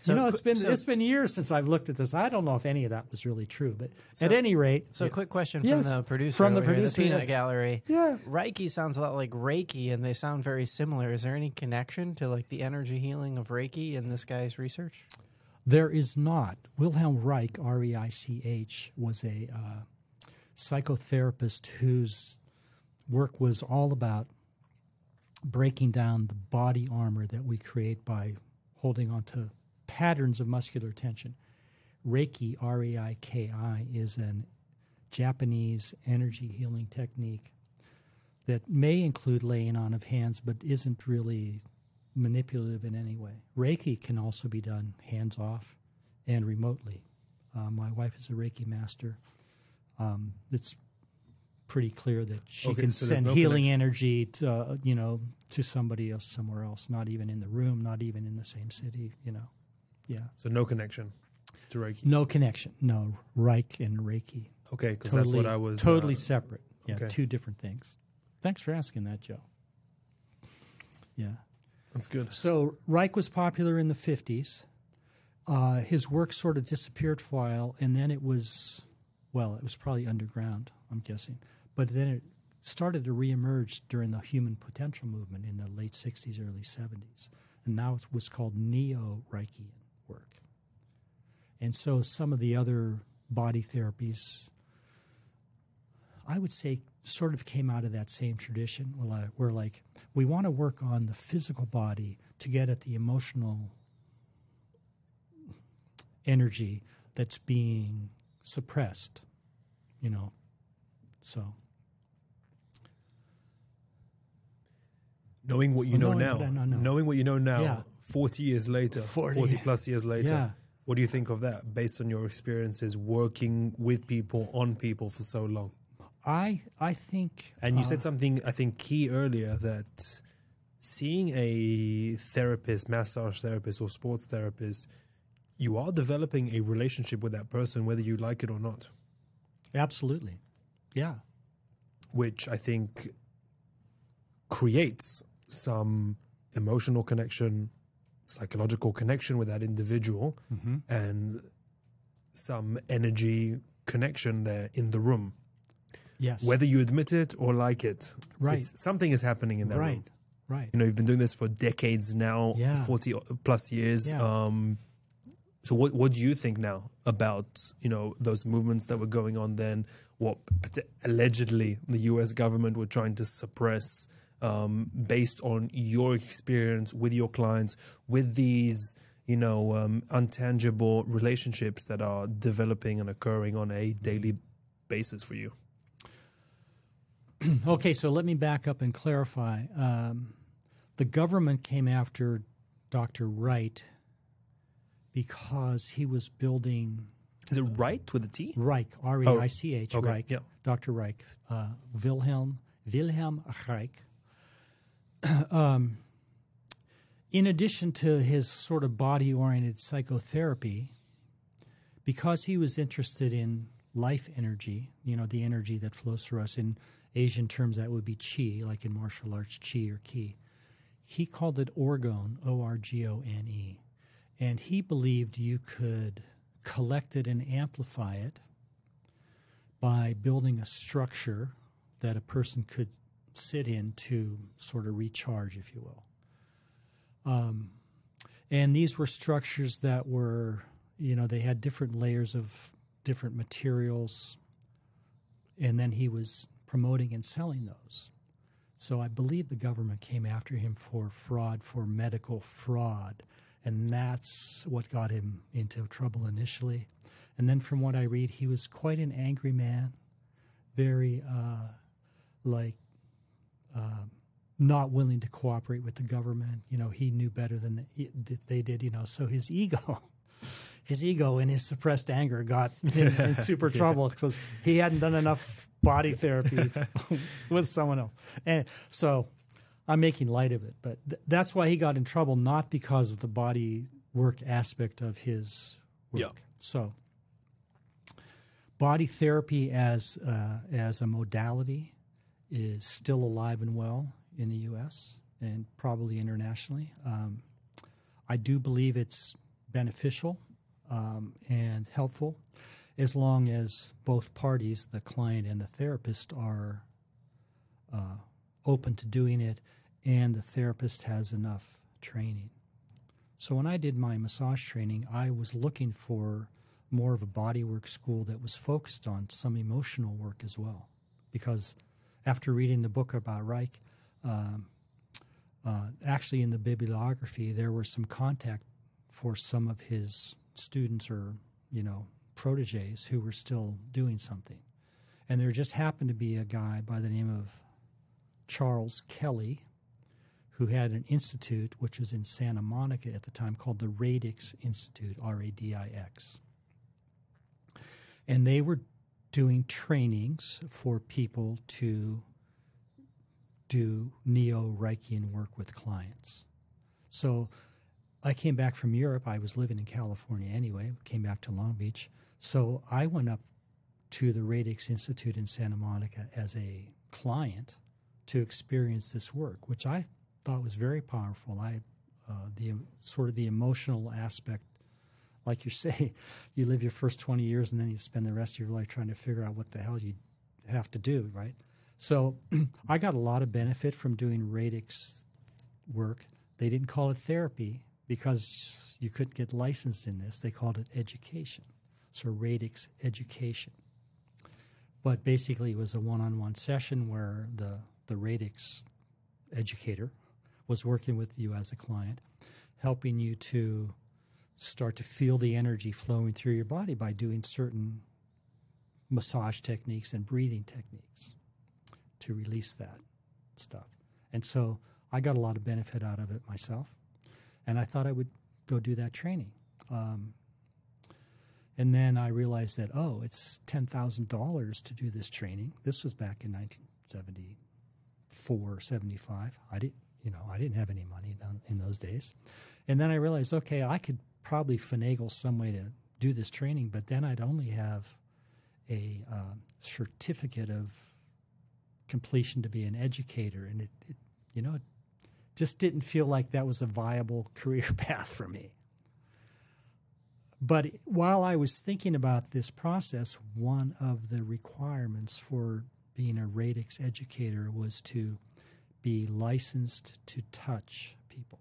So, you know, it's been so, it's been years since I've looked at this. I don't know if any of that was really true, but so, at any rate. So, it, quick question from yes, the producer from the, here, producer, the Peanut yeah. Gallery. Yeah, Reiki sounds a lot like Reiki, and they sound very similar. Is there any connection to like the energy healing of Reiki in this guy's research? There is not. Wilhelm Reich, R E I C H, was a uh, psychotherapist whose work was all about breaking down the body armor that we create by holding on to patterns of muscular tension. Reiki, R E I K I, is a Japanese energy healing technique that may include laying on of hands, but isn't really manipulative in any way. Reiki can also be done hands-off and remotely. Uh, my wife is a Reiki master. Um, it's pretty clear that she okay, can so send no healing connection. energy to, uh, you know, to somebody else somewhere else, not even in the room, not even in the same city, you know. Yeah. So no connection to Reiki? No connection. No, Reich and Reiki. Okay, because totally, that's what I was... Totally uh, separate. Yeah, okay. Two different things. Thanks for asking that, Joe. Yeah. That's good. So Reich was popular in the fifties. Uh, his work sort of disappeared for a while, and then it was, well, it was probably underground, I'm guessing. But then it started to reemerge during the human potential movement in the late sixties, early seventies. And now it was called neo-Reichian work. And so some of the other body therapies, I would say, sort of came out of that same tradition where, where like, we want to work on the physical body to get at the emotional energy that's being suppressed, you know, so... Knowing what you well, know knowing now, know. knowing what you know now, yeah. forty years later, forty. forty plus years later, yeah. What do you think of that based on your experiences working with people, on people for so long? I I think... And you uh, said something, I think, key earlier, that seeing a therapist, massage therapist or sports therapist, you are developing a relationship with that person, whether you like it or not. Absolutely. Yeah. Which I think creates... some emotional connection, psychological connection with that individual, mm-hmm. and some energy connection there in the room. Yes. Whether you admit it or like it. Right. It's, something is happening in that right. room. Right, right. You know, you've been doing this for decades now, yeah. forty plus years. Yeah. Um, so what what do you think now about, you know, those movements that were going on then, what allegedly the U S government were trying to suppress, Um, based on your experience with your clients, with these, you know, um, intangible relationships that are developing and occurring on a daily basis for you? Okay, so let me back up and clarify. Um, the government came after Doctor Wright because he was building... Is it Wright with a T? Reich, R E I C H, oh, okay. Reich. Yeah. Doctor Reich, uh, Wilhelm, Wilhelm Reich. Um, in addition to his sort of body-oriented psychotherapy, because he was interested in life energy, you know, the energy that flows through us, in Asian terms that would be chi, like in martial arts, chi or ki, he called it orgone, O R G O N E. And he believed you could collect it and amplify it by building a structure that a person could sit in to sort of recharge, if you will. Um, and these were structures that were, you know, they had different layers of different materials. And then he was promoting and selling those. So I believe the government came after him for fraud, for medical fraud. And that's what got him into trouble initially. And then from what I read, he was quite an angry man, very, uh, like, uh, not willing to cooperate with the government. You know, he knew better than they did, you know. So his ego, his ego and his suppressed anger got him in super trouble because he hadn't done enough body therapy with someone else. And so I'm making light of it, but th- that's why he got in trouble, not because of the body work aspect of his work. Yeah. So body therapy as uh, as a modality is still alive and well in the U S and probably internationally. Um, I do believe it's beneficial um, and helpful as long as both parties, the client and the therapist, are uh, open to doing it and the therapist has enough training. So when I did my massage training, I was looking for more of a bodywork school that was focused on some emotional work as well, because after reading the book about Reich, Um, uh, actually in the bibliography, there was some contact for some of his students or, you know, proteges who were still doing something. And there just happened to be a guy by the name of Charles Kelly who had an institute, which was in Santa Monica at the time, called the Radix Institute, R A D I X. And they were doing trainings for people to do neo-Reichian work with clients. So I came back from Europe. I was living in California anyway. Came back to Long Beach. So I went up to the Radix Institute in Santa Monica as a client to experience this work, which I thought was very powerful. I uh, the sort of the emotional aspect, like you say, you live your first twenty years and then you spend the rest of your life trying to figure out what the hell you have to do, right? So I got a lot of benefit from doing Radix work. They didn't call it therapy because you couldn't get licensed in this. They called it education, so Radix education. But basically it was a one-on-one session where the, the Radix educator was working with you as a client, helping you to start to feel the energy flowing through your body by doing certain massage techniques and breathing techniques to release that stuff. And so I got a lot of benefit out of it myself, and I thought I would go do that training. Um, and then I realized that, oh, it's ten thousand dollars to do this training. This was back in nineteen seventy-four, seventy-five. I didn't, you know, I didn't have any money in those days. And then I realized, okay, I could probably finagle some way to do this training, but then I'd only have a uh, certificate of completion to be an educator, and it, it you know, it just didn't feel like that was a viable career path for me. But while I was thinking about this process, one of the requirements for being a Radix educator was to be licensed to touch people.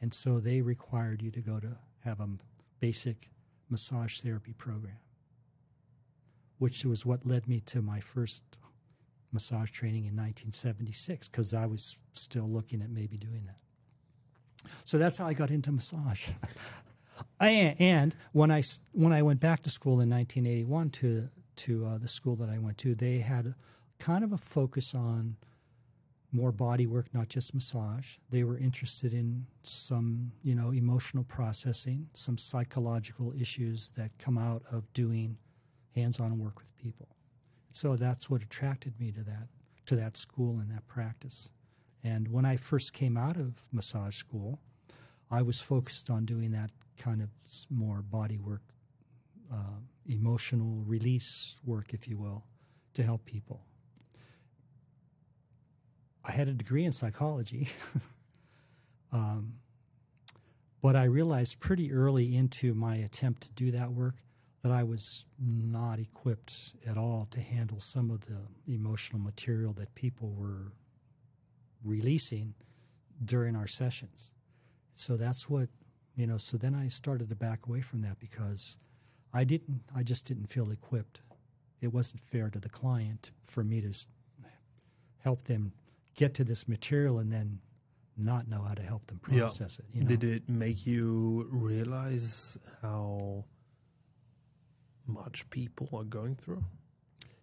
And so they required you to go to have a basic massage therapy program, which was what led me to my first massage training in nineteen seventy-six, because I was still looking at maybe doing that. So that's how I got into massage. and, and when I when I went back to school in nineteen eighty-one to to uh, the school that I went to, they had kind of a focus on more body work, not just massage. They were interested in some, you know, emotional processing, some psychological issues that come out of doing hands-on work with people. So that's what attracted me to that to that school and that practice. And when I first came out of massage school, I was focused on doing that kind of more body work, uh, emotional release work, if you will, to help people. I had a degree in psychology, um, but I realized pretty early into my attempt to do that work that I was not equipped at all to handle some of the emotional material that people were releasing during our sessions. So that's what, you know, so then I started to back away from that because I didn't, I just didn't feel equipped. It wasn't fair to the client for me to help them get to this material and then not know how to help them process yeah. it. You know? Did it make you realize how much people are going through?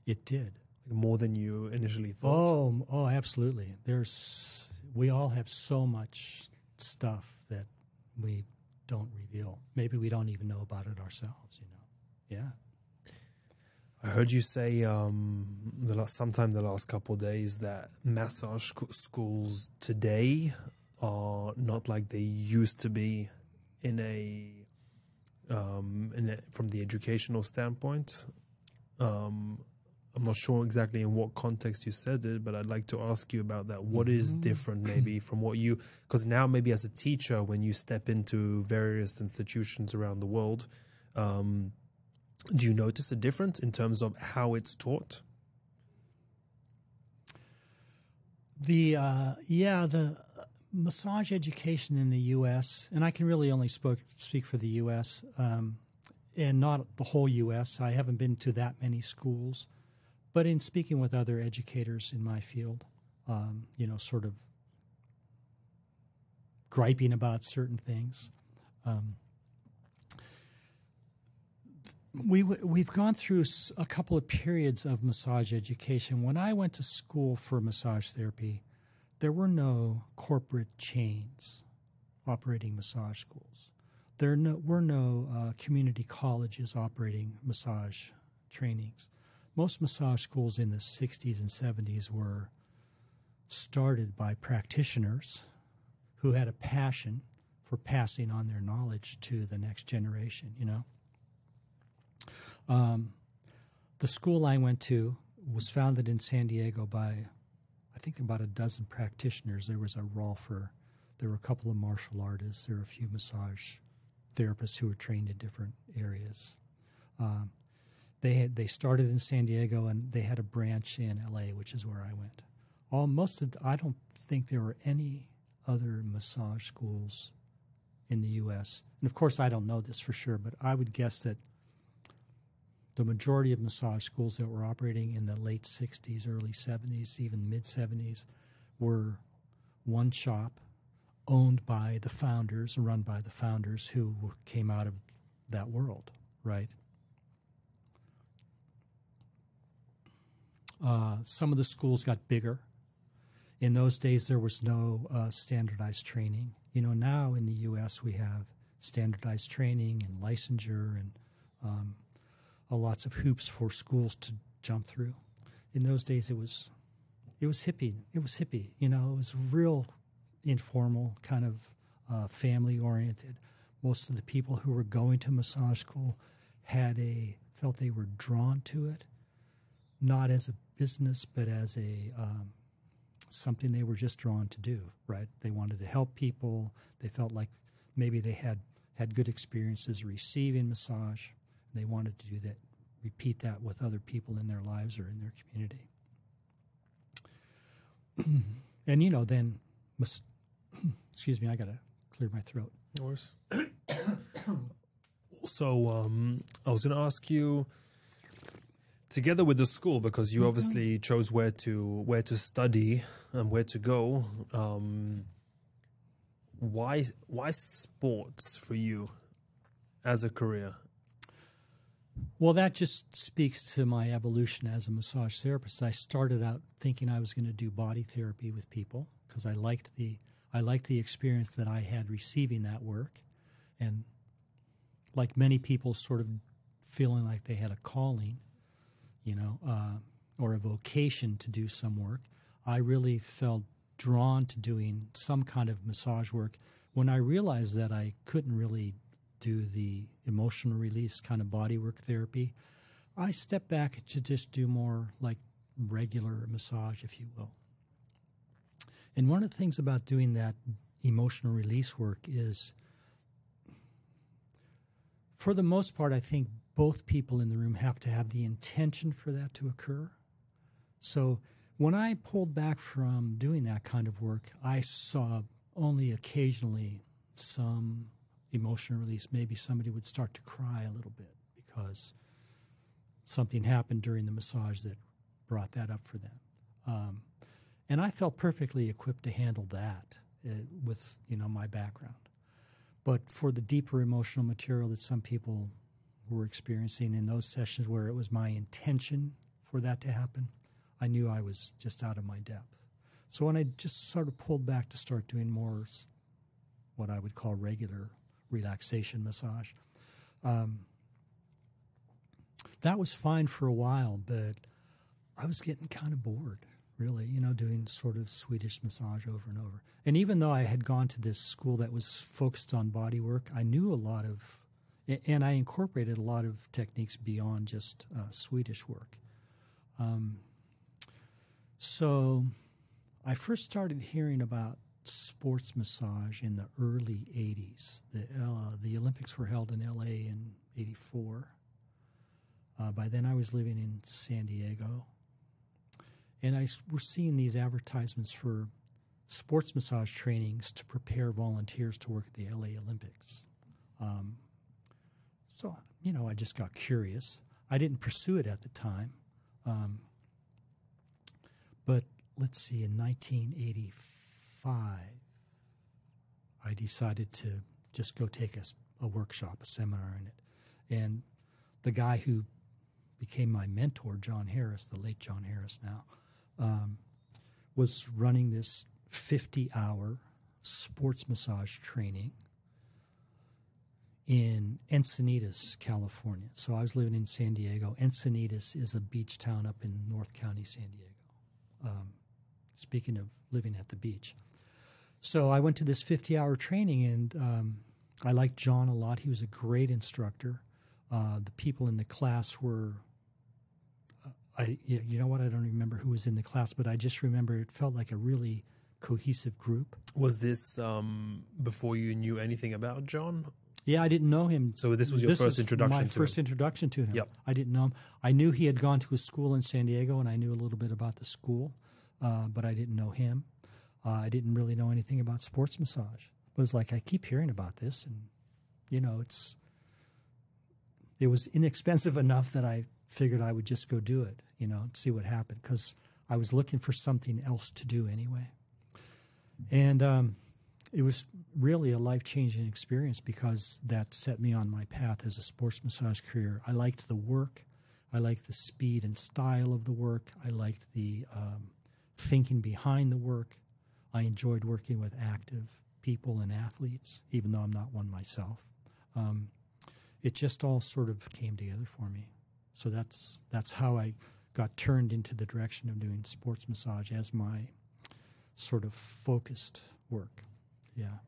It did. More than you initially thought? Oh, oh, absolutely. There's, we all have so much stuff that we don't reveal. Maybe we don't even know about it ourselves, you know. Yeah. I heard you say um, the last, sometime the last couple of days that massage schools today are not like they used to be in a, um, in a from the educational standpoint. Um, I'm not sure exactly in what context you said it, but I'd like to ask you about that. What mm-hmm. is different maybe from what you, because now maybe as a teacher, when you step into various institutions around the world, um, do you notice a difference in terms of how it's taught? The uh, yeah, the massage education in the U S, and I can really only spoke, speak for the U S um, and not the whole U S. I haven't been to that many schools. But in speaking with other educators in my field, um, you know, sort of griping about certain things, um, we we've gone through a couple of periods of massage education. When I went to school for massage therapy, there were no corporate chains operating massage schools. There no, were no uh, community colleges operating massage trainings. Most massage schools in the sixties and seventies were started by practitioners who had a passion for passing on their knowledge to the next generation, you know. Um, the school I went to was founded in San Diego by, I think, about a dozen practitioners. There was a rolfer. There were a couple of martial artists. There were a few massage therapists who were trained in different areas. Um, They had, they started in San Diego, and they had a branch in L A, which is where I went. All most of the, I don't think there were any other massage schools in the U S. And, of course, I don't know this for sure, but I would guess that the majority of massage schools that were operating in the late sixties, early seventies, even mid-seventies were one shop owned by the founders, run by the founders who came out of that world, right? Uh, some of the schools got bigger. In those days, there was no uh, standardized training. You know, now in the U S, we have standardized training and licensure and um, uh, lots of hoops for schools to jump through. In those days, it was it was hippie. It was hippie. You know, it was real informal, kind of uh, family-oriented. Most of the people who were going to massage school had a felt they were drawn to it, not as a business, but as a um, something they were just drawn to do, right? They wanted to help people. They felt like maybe they had, had good experiences receiving massage. They wanted to do that, repeat that with other people in their lives or in their community. And, you know, then, mas- excuse me, I got to clear my throat. No worries. So um, I was going to ask you, together with the school, because you obviously chose where to where to study and where to go, um, why why sports for you as a career? Well, that just speaks to my evolution as a massage therapist. I started out thinking I was going to do body therapy with people because I liked the I liked the experience that I had receiving that work, and like many people, sort of feeling like they had a calling, you know, uh, or a vocation to do some work. I really felt drawn to doing some kind of massage work when I realized that I couldn't really do the emotional release kind of bodywork therapy. I stepped back to just do more like regular massage, if you will. And one of the things about doing that emotional release work is, for the most part, I think both people in the room have to have the intention for that to occur. So when I pulled back from doing that kind of work, I saw only occasionally some emotional release. Maybe somebody would start to cry a little bit because something happened during the massage that brought that up for them. Um, and I felt perfectly equipped to handle that uh, with, you know, my background. But for the deeper emotional material that some people were experiencing in those sessions where it was my intention for that to happen, I knew I was just out of my depth. So when I just sort of pulled back to start doing more what I would call regular relaxation massage, um, that was fine for a while, but I was getting kind of bored, really, you know, doing sort of Swedish massage over and over. And even though I had gone to this school that was focused on body work, I knew a lot of, and I incorporated a lot of techniques beyond just uh, Swedish work. Um, so I first started hearing about sports massage in the early eighties. The, uh, the Olympics were held in L A in eighty-four. Uh, by then I was living in San Diego. And I was seeing these advertisements for sports massage trainings to prepare volunteers to work at the L A Olympics. Um, so, you know, I just got curious. I didn't pursue it at the time. Um, but let's see, in nineteen eighty-five, I decided to just go take a, a workshop, a seminar in it. And the guy who became my mentor, John Harris, the late John Harris now, um, was running this fifty-hour sports massage training in Encinitas, California. So I was living in San Diego. Encinitas is a beach town up in North County, San Diego. Um, speaking of living at the beach. So I went to this fifty-hour training, and um, I liked John a lot. He was a great instructor. Uh, the people in the class were uh, – I you know what? I don't remember who was in the class, but I just remember it felt like a really cohesive group. Was this um, before you knew anything about John? Yeah, I didn't know him. So this was your this first introduction to him? This was my first introduction to him. Yep. I didn't know him. I knew he had gone to a school in San Diego, and I knew a little bit about the school, uh, but I didn't know him. Uh, I didn't really know anything about sports massage. But it's like I keep hearing about this, and, you know, it's it was inexpensive enough that I figured I would just go do it, you know, and see what happened, because I was looking for something else to do anyway. And um, it was really a life-changing experience because that set me on my path as a sports massage career. I liked the work. I liked the speed and style of the work. I liked the um, thinking behind the work. I enjoyed working with active people and athletes, even though I'm not one myself. Um, it just all sort of came together for me. So that's that's how I got turned into the direction of doing sports massage as my sort of focused work. Yeah.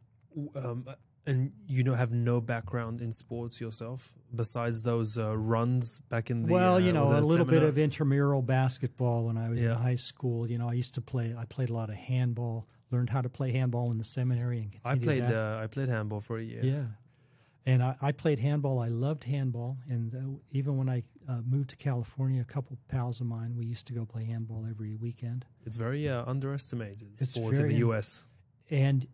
Um, and you don't have no background in sports yourself besides those uh, runs back in the well, uh, you know, a, a little seminar? bit of intramural basketball when I was yeah. in high school. You know, I used to play. I played a lot of handball. Learned how to play handball in the seminary and continued I played. That. Uh, I played handball for a year. Yeah, and I, I played handball. I loved handball, and uh, even when I uh, moved to California, a couple pals of mine, we used to go play handball every weekend. It's very uh, underestimated it's sport very in the U S and.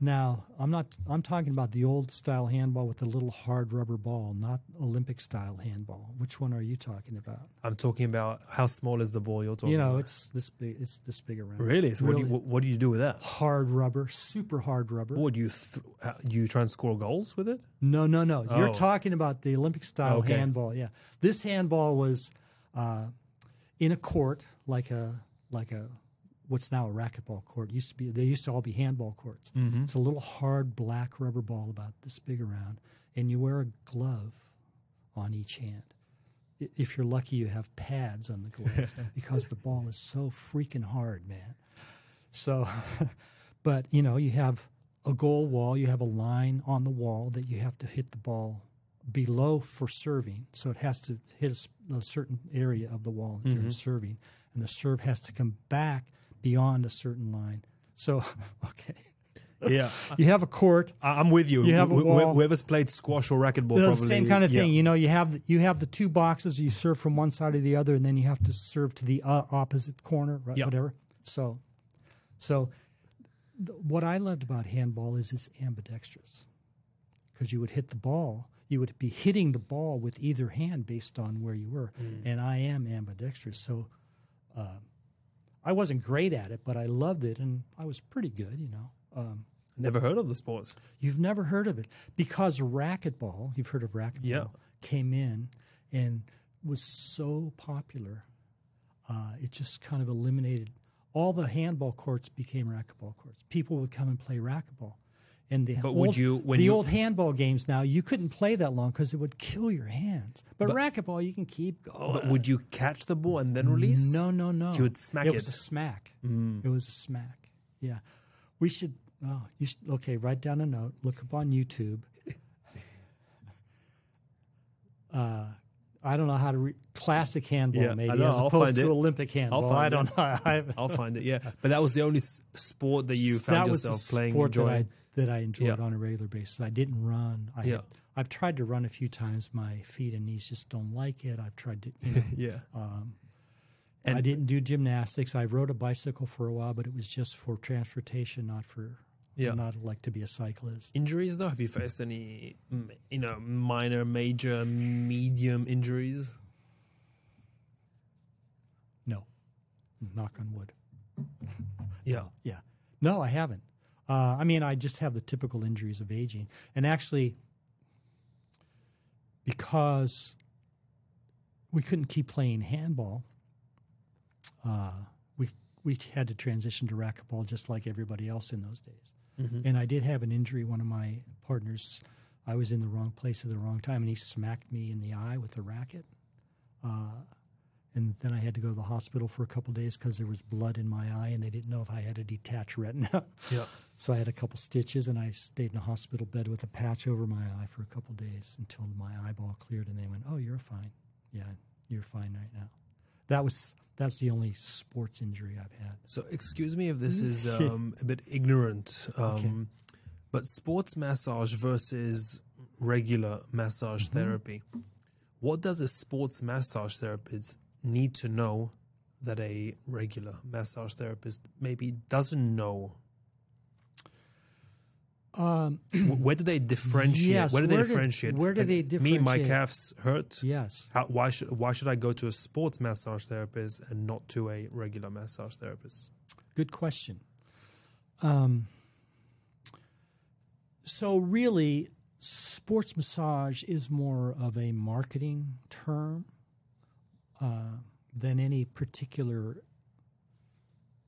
Now, I'm not. I'm talking about the old style handball with the little hard rubber ball, not Olympic style handball. Which one are you talking about? I'm talking about how small is the ball you're talking about? You know, about. it's this big. It's this big around. Really? So really? What do you, what do you do with that? Hard rubber, super hard rubber. What do you th- you try and score goals with it? No, no, no. Oh. You're talking about the Olympic style okay. handball. Yeah, this handball was uh, in a court like a like a. what's now a racquetball court. It used to be they used to all be handball courts. Mm-hmm. It's a little hard black rubber ball about this big around, and you wear a glove on each hand. If you're lucky, you have pads on the gloves because the ball is so freaking hard, man. So, but you know, you have a goal wall, you have a line on the wall that you have to hit the ball below for serving. So it has to hit a, a certain area of the wall that mm-hmm. you're serving, and the serve has to come back beyond a certain line. So, okay. Yeah. You have a court. I'm with you. You have a wall. Whoever's played squash or racquetball probably. It's the same kind of thing. Yeah. You know, you have, you have the two boxes. You serve from one side or the other, and then you have to serve to the uh, opposite corner, right? Yeah. Whatever. So, so what I loved about handball is it's ambidextrous, because you would hit the ball. You would be hitting the ball with either hand based on where you were. Mm. And I am ambidextrous. So uh, I wasn't great at it, but I loved it, and I was pretty good, you know. Um, never heard of the sports. You've never heard of it. Because racquetball, you've heard of racquetball, yeah. came in and was so popular, uh, it just kind of eliminated. All the handball courts became racquetball courts. People would come and play racquetball. And the, but old, would you, when the you, old handball games now, you couldn't play that long because it would kill your hands. But, but racquetball, you can keep going. But would you catch the ball and then release? No, no, no. So you would smack it. It was a smack. Mm. It was a smack. Yeah. We should, oh, you should, okay, write down a note. Look up on YouTube. uh, I don't know how to re- classic handball yeah, maybe as opposed to it. Olympic handball. I'll find I don't it. know. I've, I'll find it. Yeah, but that was the only s- sport that you found that yourself was the playing. Sport that I, that I enjoyed yeah. on a regular basis. I didn't run. I yeah. had, I've tried to run a few times. My feet and knees just don't like it. I've tried to. You know, yeah. Um, and I didn't do gymnastics. I rode a bicycle for a while, but it was just for transportation, not for. Yeah, not like to be a cyclist. Injuries though, have you faced any, you know, minor, major, medium injuries? No, knock on wood. Yeah, yeah. No, I haven't. Uh, I mean, I just have the typical injuries of aging, and actually, because we couldn't keep playing handball, uh, we we had to transition to racquetball, just like everybody else in those days. Mm-hmm. And I did have an injury. One of my partners, I was in the wrong place at the wrong time, and he smacked me in the eye with a racket. Uh, and then I had to go to the hospital for a couple of days because there was blood in my eye, and they didn't know if I had a detached retina. Yep. So I had a couple stitches, and I stayed in a hospital bed with a patch over my eye for a couple of days until my eyeball cleared, and they went, "Oh, you're fine. Yeah, you're fine right now." That was... That's the only sports injury I've had. So excuse me if this is um, a bit ignorant, um, okay. but sports massage versus regular massage mm-hmm. therapy. What does a sports massage therapist need to know that a regular massage therapist maybe doesn't know? Um, where do they differentiate? Yes, where do they where differentiate? Do, where do and they differentiate? Me, my calves hurt. Yes. How, why should Why should I go to a sports massage therapist and not to a regular massage therapist? Good question. Um, so really, sports massage is more of a marketing term uh, than any particular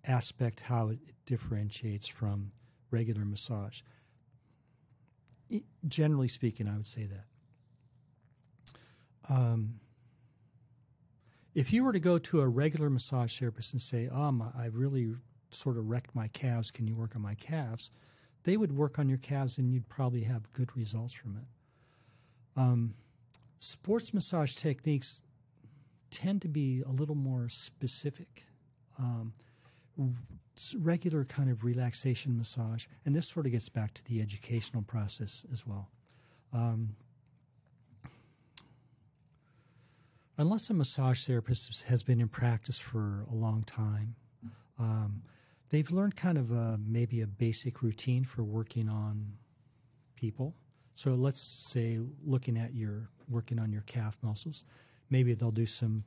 aspect how it differentiates from regular massage. Generally speaking, I would say that. Um, if you were to go to a regular massage therapist and say, oh, my, I really sort of wrecked my calves, can you work on my calves? They would work on your calves and you'd probably have good results from it. Um, sports massage techniques tend to be a little more specific. Um, regular kind of relaxation massage, and this sort of gets back to the educational process as well. Um, unless a massage therapist has been in practice for a long time, um, they've learned kind of a, maybe a basic routine for working on people. So let's say looking at your, working on your calf muscles, maybe they'll do some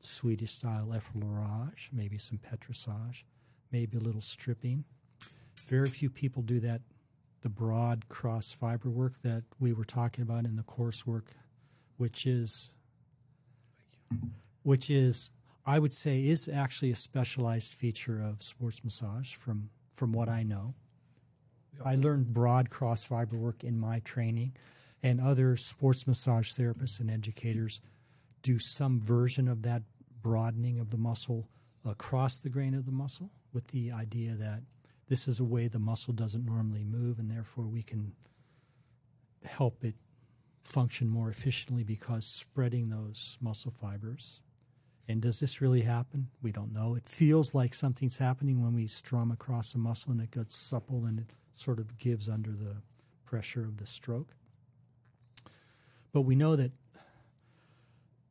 Swedish-style effleurage, maybe some petrissage, maybe a little stripping. Very few people do that, the broad cross-fiber work that we were talking about in the coursework, which is, which is, I would say, is actually a specialized feature of sports massage from, from what I know. I learned broad cross-fiber work in my training, and other sports massage therapists and educators do some version of that broadening of the muscle across the grain of the muscle, with the idea that this is a way the muscle doesn't normally move, and therefore we can help it function more efficiently because spreading those muscle fibers. And does this really happen? We don't know. It feels like something's happening when we strum across a muscle and it gets supple and it sort of gives under the pressure of the stroke. But we know that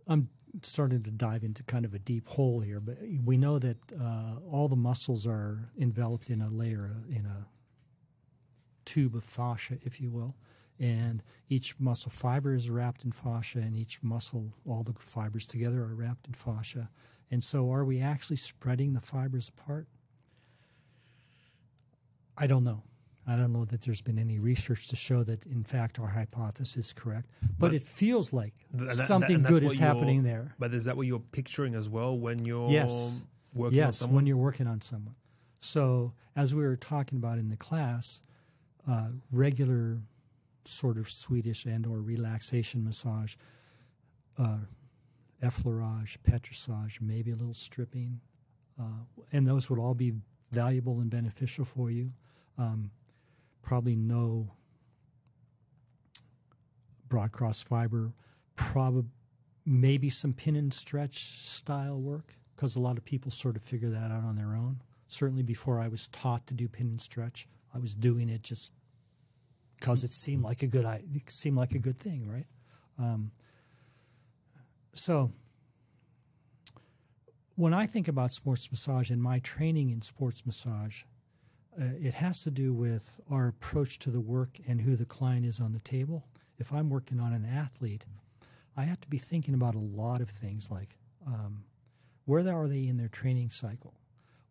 um, starting to dive into kind of a deep hole here, but we know that uh, all the muscles are enveloped in a layer, in a tube of fascia, if you will. And each muscle fiber is wrapped in fascia, and each muscle, all the fibers together are wrapped in fascia. And so are we actually spreading the fibers apart? I don't know. I don't know that there's been any research to show that, in fact, our hypothesis is correct. But, but it feels like th- th- something th- good is happening there. But is that what you're picturing as well when you're yes. working yes, on someone? Yes, when you're working on someone. So as we were talking about in the class, uh, regular sort of Swedish and or relaxation massage, uh, effleurage, petrissage, maybe a little stripping. Uh, and those would all be valuable and beneficial for you. Um, probably no broad cross fiber, probably maybe some pin and stretch style work, because a lot of people sort of figure that out on their own. Certainly before I was taught to do pin and stretch, I was doing it just because it seemed like a good it seemed like a good thing, right? Um, so when I think about sports massage and my training in sports massage, Uh, it has to do with our approach to the work and who the client is on the table. If I'm working on an athlete, I have to be thinking about a lot of things like um, where are they in their training cycle?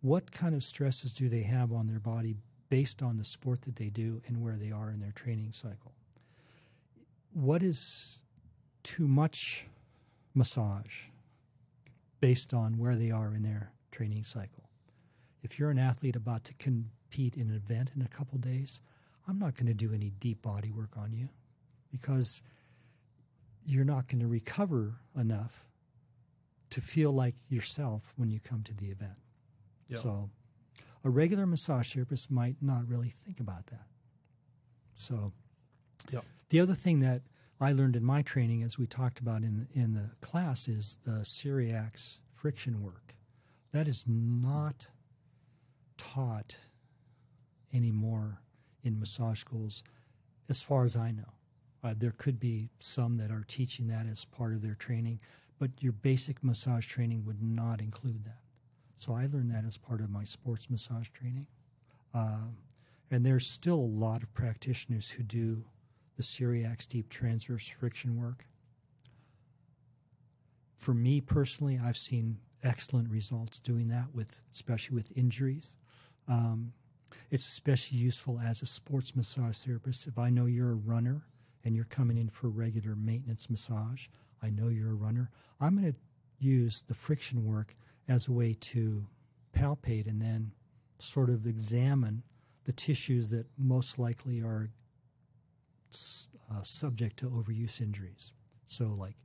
What kind of stresses do they have on their body based on the sport that they do and where they are in their training cycle? What is too much massage based on where they are in their training cycle? If you're an athlete about to con- compete in an event in a couple days, I'm not going to do any deep body work on you because you're not going to recover enough to feel like yourself when you come to the event. Yep. So a regular massage therapist might not really think about that. So yep. The other thing that I learned in my training, as we talked about in, in the class, is the Cyriax friction work. That is not taught anymore in massage schools, as far as I know. Uh, there could be some that are teaching that as part of their training, but your basic massage training would not include that. So I learned that as part of my sports massage training. Um, and there's still a lot of practitioners who do the Cyriax deep transverse friction work. For me personally, I've seen excellent results doing that, with especially with injuries. Um, It's especially useful as a sports massage therapist. If I know you're a runner and you're coming in for regular maintenance massage, I know you're a runner, I'm going to use the friction work as a way to palpate and then sort of examine the tissues that most likely are uh, subject to overuse injuries. So like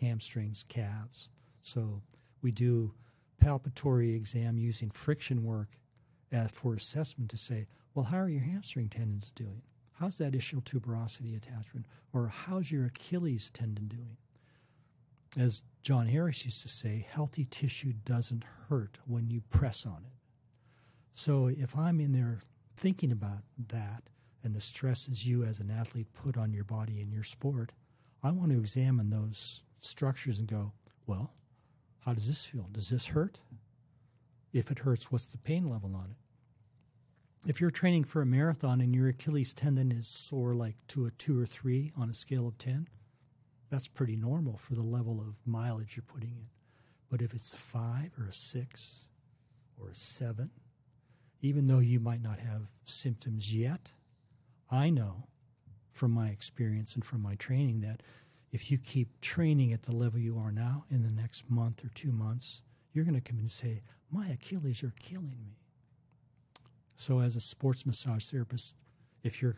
hamstrings, calves. So we do palpatory exam using friction work Uh, for assessment to say, well, how are your hamstring tendons doing? How's that ischial tuberosity attachment? Or how's your Achilles tendon doing? As John Harris used to say, healthy tissue doesn't hurt when you press on it. So if I'm in there thinking about that and the stresses you as an athlete put on your body in your sport, I want to examine those structures and go, well, how does this feel? Does this hurt? If it hurts, what's the pain level on it? If you're training for a marathon and your Achilles tendon is sore like to a two or three on a scale of ten, that's pretty normal for the level of mileage you're putting in. But if it's a five or a six or a seven, even though you might not have symptoms yet, I know from my experience and from my training that if you keep training at the level you are now, in the next month or two months, you're going to come in and say, my Achilles are killing me. So as a sports massage therapist, if you're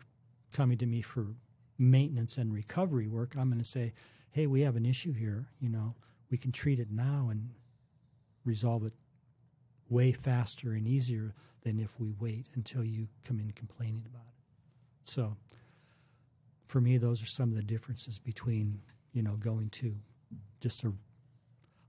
coming to me for maintenance and recovery work, I'm going to say, hey, we have an issue here. You know, we can treat it now and resolve it way faster and easier than if we wait until you come in complaining about it. So for me, those are some of the differences between, you know, going to just a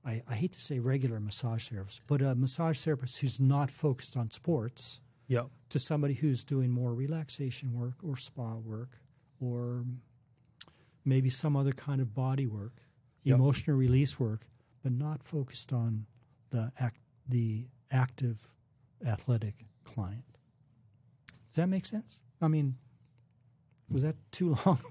I, I hate to say regular massage therapist, but a massage therapist who's not focused on sports, yep, to somebody who's doing more relaxation work or spa work or maybe some other kind of body work, yep, emotional release work, but not focused on the act, the active athletic client. Does that make sense? I mean, was that too long of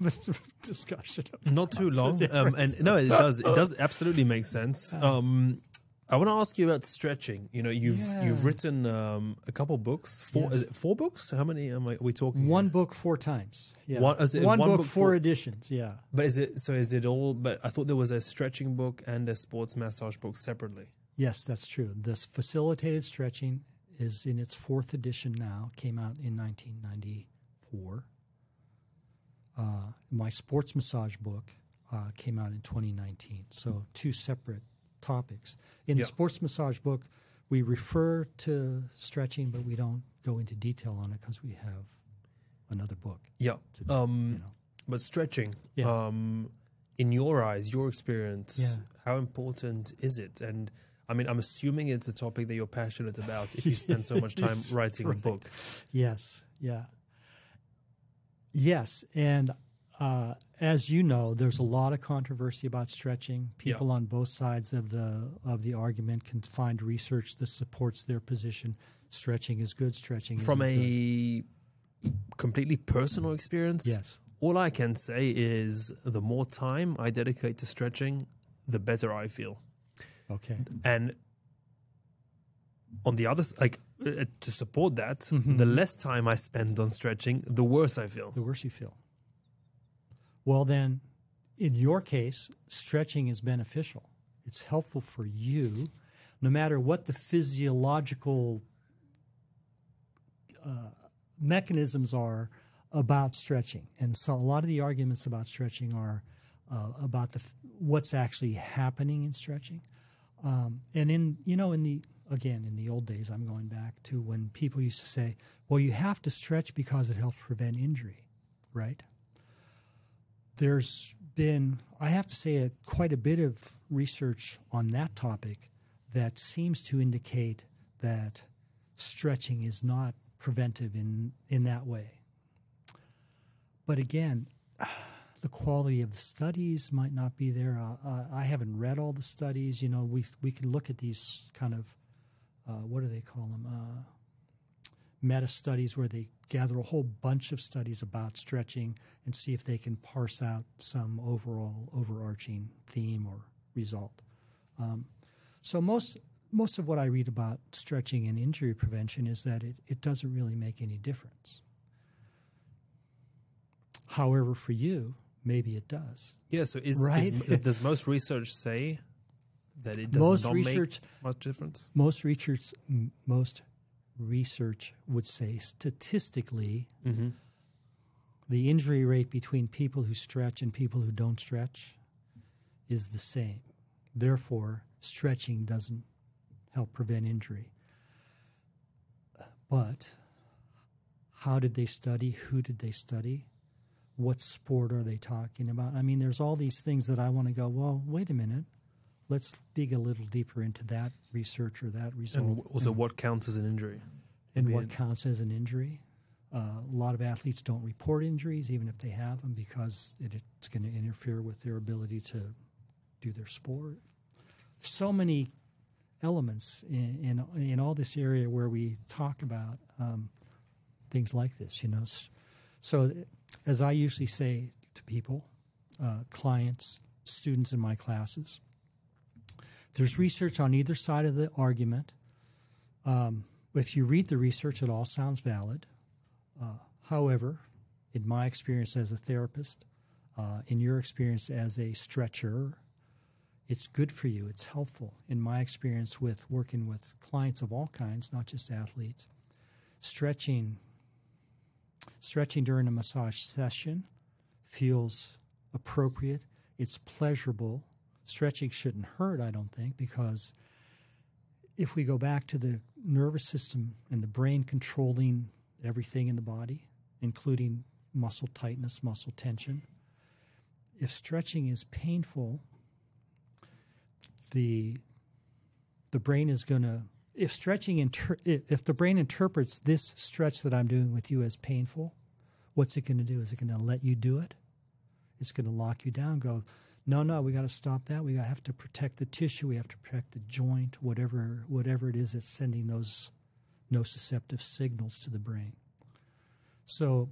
a discussion? Not too long. Um, and no, it does. It does absolutely make sense. Um, I want to ask you about stretching. You know, you've yeah. you've written um, a couple books. Four yes. is it four books? How many am I? Are we talking? One here? book, four times. Yeah. One, is it one, one book, book four, four editions. Yeah. But is it so? Is it all? But I thought there was a stretching book and a sports massage book separately. Yes, that's true. This facilitated stretching is in its fourth edition now. Came out in nineteen ninety-four. Uh, my sports massage book uh, came out in twenty nineteen. So two separate topics. In yep. the sports massage book, we refer to stretching, but we don't go into detail on it because we have another book. Yeah. To, um, you know. But stretching, yeah. um, in your eyes, your experience, yeah. how important is it? And I mean, I'm assuming it's a topic that you're passionate about if you spend so much time writing right. a book. Yes. Yeah. Yes, and uh, as you know, there's a lot of controversy about stretching. People yeah. on both sides of the of the argument can find research that supports their position. Stretching is good. Stretching from a good. completely personal experience. Yes, all I can say is the more time I dedicate to stretching, the better I feel. Okay, and on the other side, like. Uh, to support that, mm-hmm. the less time I spend on stretching, the worse I feel. The worse you feel. Well, then, in your case, stretching is beneficial. It's helpful for you, no matter what the physiological uh, mechanisms are about stretching. And so a lot of the arguments about stretching are uh, about the f- what's actually happening in stretching. Um, and in, you know, in the... Again, in the old days, I'm going back to when people used to say, well, you have to stretch because it helps prevent injury, right? There's been, I have to say, a, quite a bit of research on that topic that seems to indicate that stretching is not preventive in, in that way. But again, the quality of the studies might not be there. Uh, I haven't read all the studies. You know, we we can look at these kind of, Uh, what do they call them, uh, meta-studies where they gather a whole bunch of studies about stretching and see if they can parse out some overall overarching theme or result. Um, so most most of what I read about stretching and injury prevention is that it, it doesn't really make any difference. However, for you, maybe it does. Yeah, so is, right? is does most research say... that it does not make much difference? Most research, most research would say statistically mm-hmm. the injury rate between people who stretch and people who don't stretch is the same. Therefore, stretching doesn't help prevent injury. But how did they study? Who did they study? What sport are they talking about? I mean, there's all these things that I want to go, well, wait a minute. Let's dig a little deeper into that research or that result. And also and, what counts as an injury. And what counts as an injury. Uh, a lot of athletes don't report injuries, even if they have them, because it, it's going to interfere with their ability to do their sport. So many elements in in, in all this area where we talk about um, things like this, you know. So as I usually say to people, uh, clients, students in my classes, there's research on either side of the argument. Um, if you read the research, it all sounds valid. Uh, however, in my experience as a therapist, uh, in your experience as a stretcher, it's good for you. It's helpful. In my experience with working with clients of all kinds, not just athletes, stretching, stretching during a massage session feels appropriate. It's pleasurable. Stretching shouldn't hurt, I don't think, because if we go back to the nervous system and the brain controlling everything in the body, including muscle tightness, muscle tension, if stretching is painful, the the brain is going to – if stretching inter, if the brain interprets this stretch that I'm doing with you as painful, what's it going to do? Is it going to let you do it? It's going to lock you down, go – no, no, we got to stop that. We have to protect the tissue. We have to protect the joint, whatever whatever it is that's sending those nociceptive signals to the brain. So,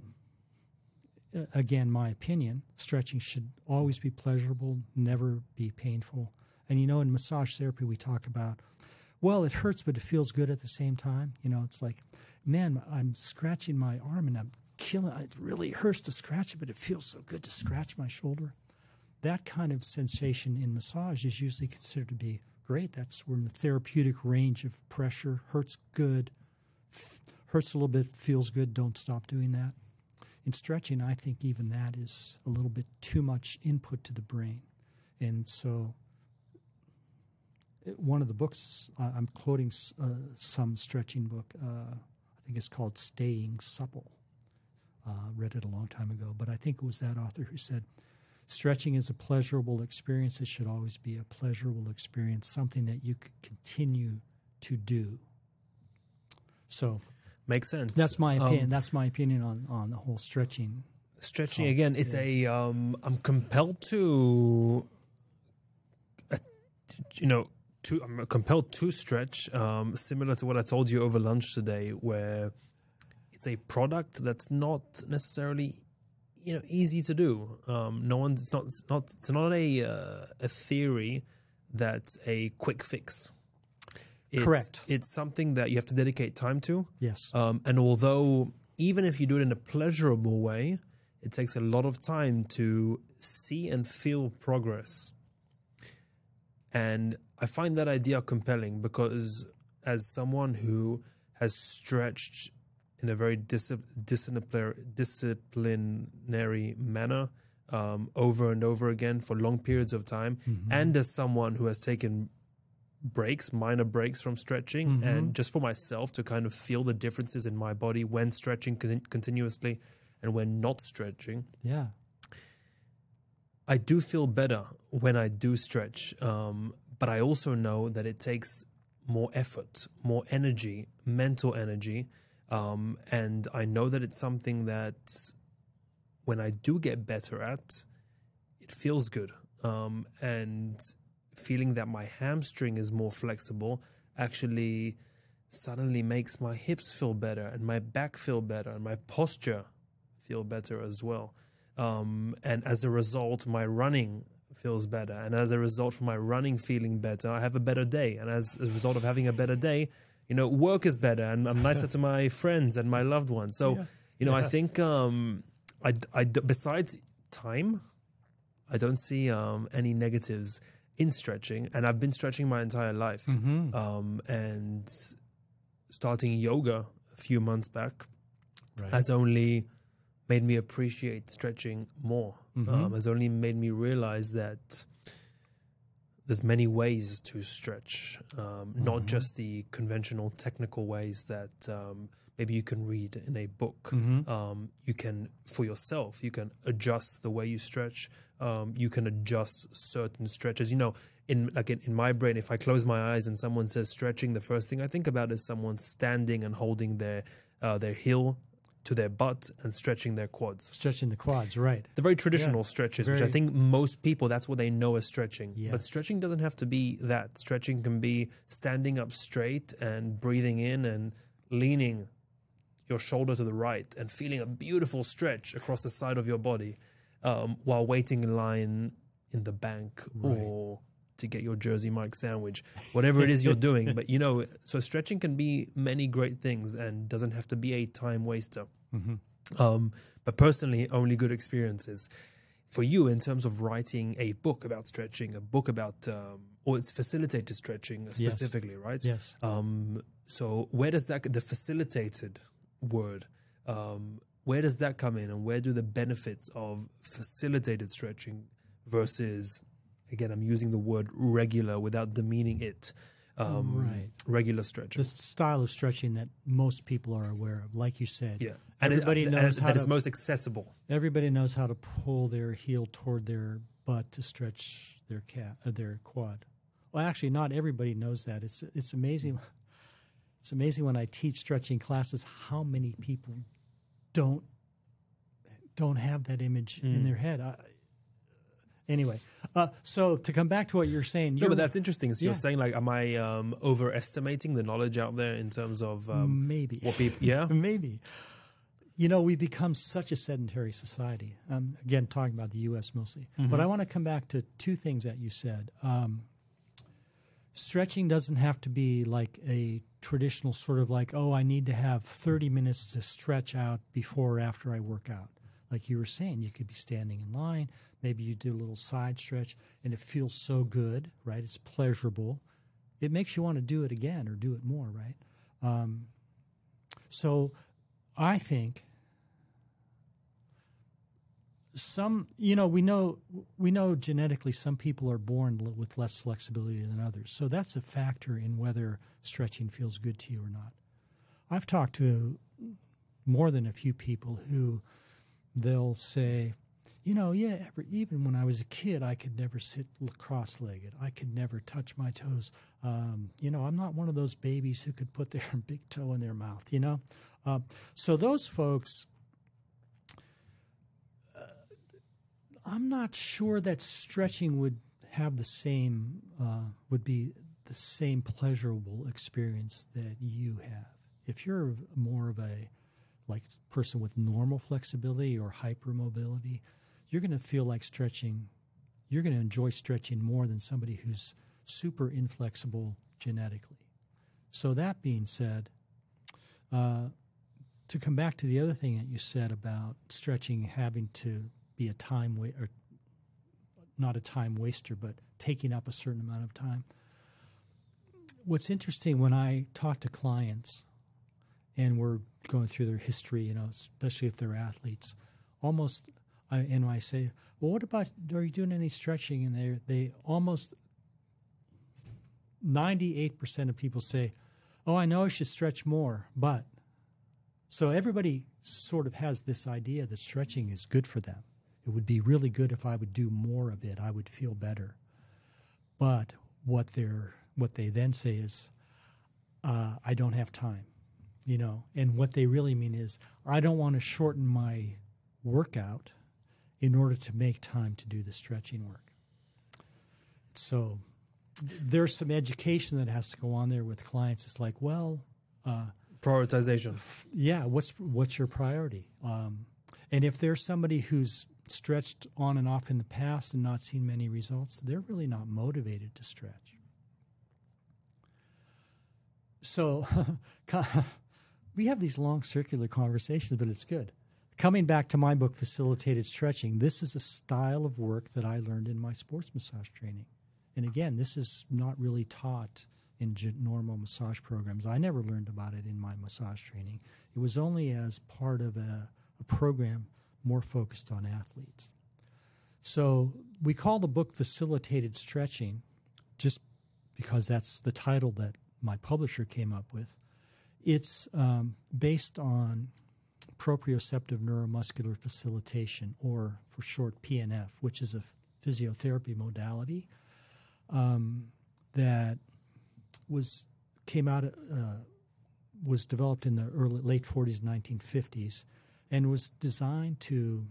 again, my opinion, stretching should always be pleasurable, never be painful. And, you know, in massage therapy we talk about, well, it hurts, but it feels good at the same time. You know, it's like, man, I'm scratching my arm and I'm killing. It really hurts to scratch it, but it feels so good to scratch my shoulder. That kind of sensation in massage is usually considered to be great. That's we're in the therapeutic range of pressure. Hurts good, f- hurts a little bit, feels good, don't stop doing that. In stretching, I think even that is a little bit too much input to the brain. And so one of the books, uh, I'm quoting uh, some stretching book, uh, I think it's called Staying Supple. Uh, read it a long time ago, but I think it was that author who said, stretching is a pleasurable experience. It should always be a pleasurable experience, something that you could continue to do. So makes sense. That's my opinion. Um, that's my opinion on, on the whole stretching. Stretching topic. Again, it's yeah. a um, I'm compelled to, uh, you know, to I'm compelled to stretch. Um, similar to what I told you over lunch today, where it's a product that's not necessarily, you know, easy to do. Um, no one. It's not. It's not. It's not a uh, a theory that's a quick fix. It's, Correct. It's something that you have to dedicate time to. Yes. Um, and although even if you do it in a pleasurable way, it takes a lot of time to see and feel progress. And I find that idea compelling because as someone who has stretched in a very disciplinary manner um, over and over again for long periods of time, mm-hmm. and as someone who has taken breaks, minor breaks from stretching, mm-hmm. and just for myself to kind of feel the differences in my body when stretching con- continuously and when not stretching. Yeah. I do feel better when I do stretch, um, but I also know that it takes more effort, more energy, mental energy, um, and I know that it's something that when I do get better at, it feels good, um, and feeling that my hamstring is more flexible actually suddenly makes my hips feel better and my back feel better and my posture feel better as well. Um, and as a result, my running feels better. And as a result from my running feeling better, I have a better day. And as, as a result of having a better day, you know, work is better and I'm nicer to my friends and my loved ones. So, yeah. you know, yeah. I think um, I, I, besides time, I don't see um, any negatives in stretching, and I've been stretching my entire life, mm-hmm. um, and starting yoga a few months back right. has only made me appreciate stretching more, mm-hmm. um, has only made me realize that there's many ways to stretch, um, mm-hmm. not just the conventional technical ways that um, maybe you can read in a book. Mm-hmm. Um, you can, for yourself, you can adjust the way you stretch. Um, you can adjust certain stretches. You know, in like in, in my brain, if I close my eyes and someone says stretching, the first thing I think about is someone standing and holding their uh, their heel to their butt and stretching their quads. Stretching the quads, right. The very traditional yeah. stretches, very... which I think most people, that's what they know as stretching. Yes. But stretching doesn't have to be that. Stretching can be standing up straight and breathing in and leaning your shoulder to the right and feeling a beautiful stretch across the side of your body um, while waiting in line in the bank right. or to get your Jersey Mike's sandwich, whatever it is you're doing. But, you know, so stretching can be many great things and doesn't have to be a time waster. Mm-hmm. Um, but personally, only good experiences. For you, in terms of writing a book about stretching, a book about, um, or it's facilitated stretching specifically, yes. right? Yes. Um, so where does that, the facilitated word, um, where does that come in and where do the benefits of facilitated stretching versus... Again, I'm using the word regular without demeaning it. Um, right. Regular stretching. The style of stretching that most people are aware of, like you said. Yeah. And everybody it, knows and how that to, is most accessible. Everybody knows how to pull their heel toward their butt to stretch their calf, uh, their quad. Well, actually, not everybody knows that. It's it's amazing. It's amazing when I teach stretching classes how many people don't don't have that image mm. in their head. I, Anyway, uh, so to come back to what you're saying. You're, no, but that's interesting. So yeah. You're saying, like, am I um, overestimating the knowledge out there in terms of um, maybe what people? Yeah, maybe. You know, we become such a sedentary society. Um, again, talking about the U S mostly, mm-hmm. but I want to come back to two things that you said. Um, stretching doesn't have to be like a traditional sort of like, oh, I need to have thirty minutes to stretch out before or after I work out. Like you were saying, you could be standing in line. Maybe you do a little side stretch, and it feels so good, right? It's pleasurable. It makes you want to do it again or do it more, right? Um, so I think some, you know, we know we know genetically some people are born with less flexibility than others. So that's a factor in whether stretching feels good to you or not. I've talked to more than a few people who they'll say, you know, yeah, even when I was a kid, I could never sit cross-legged. I could never touch my toes. Um, you know, I'm not one of those babies who could put their big toe in their mouth, you know. Um, so those folks, uh, I'm not sure that stretching would have the same, uh, would be the same pleasurable experience that you have. If you're more of a, like person with normal flexibility or hypermobility, you're going to feel like stretching, you're going to enjoy stretching more than somebody who's super inflexible genetically. So that being said, uh, to come back to the other thing that you said about stretching having to be a time wa- or not a time waster, but taking up a certain amount of time. What's interesting when I talk to clients and we're going through their history, you know, especially if they're athletes, almost, I, and I say, well, what about, are you doing any stretching? And they they almost, ninety-eight percent of people say, oh, I know I should stretch more, but. So everybody sort of has this idea that stretching is good for them. It would be really good if I would do more of it. I would feel better. But what they're, what they then say is, uh, I don't have time. You know, and what they really mean is, I don't want to shorten my workout in order to make time to do the stretching work. So there's some education that has to go on there with clients. It's like, well, uh, prioritization. F- yeah, what's what's your priority? Um, and if there's somebody who's stretched on and off in the past and not seen many results, they're really not motivated to stretch. So we have these long circular conversations, but it's good. Coming back to my book, Facilitated Stretching, this is a style of work that I learned in my sports massage training. And again, this is not really taught in normal massage programs. I never learned about it in my massage training. It was only as part of a, a program more focused on athletes. So we call the book Facilitated Stretching just because that's the title that my publisher came up with. It's um, based on proprioceptive neuromuscular facilitation, or for short P N F, which is a physiotherapy modality um, that was came out uh, was developed in the early late forties, nineteen fifties, and was designed to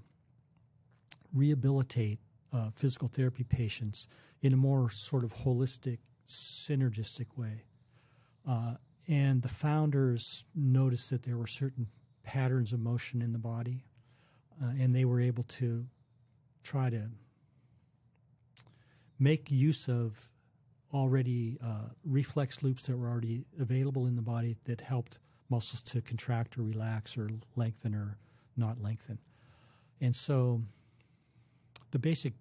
rehabilitate uh, physical therapy patients in a more sort of holistic, synergistic way. Uh, And the founders noticed that there were certain patterns of motion in the body, uh, and they were able to try to make use of already uh, reflex loops that were already available in the body that helped muscles to contract or relax or lengthen or not lengthen. And so the basic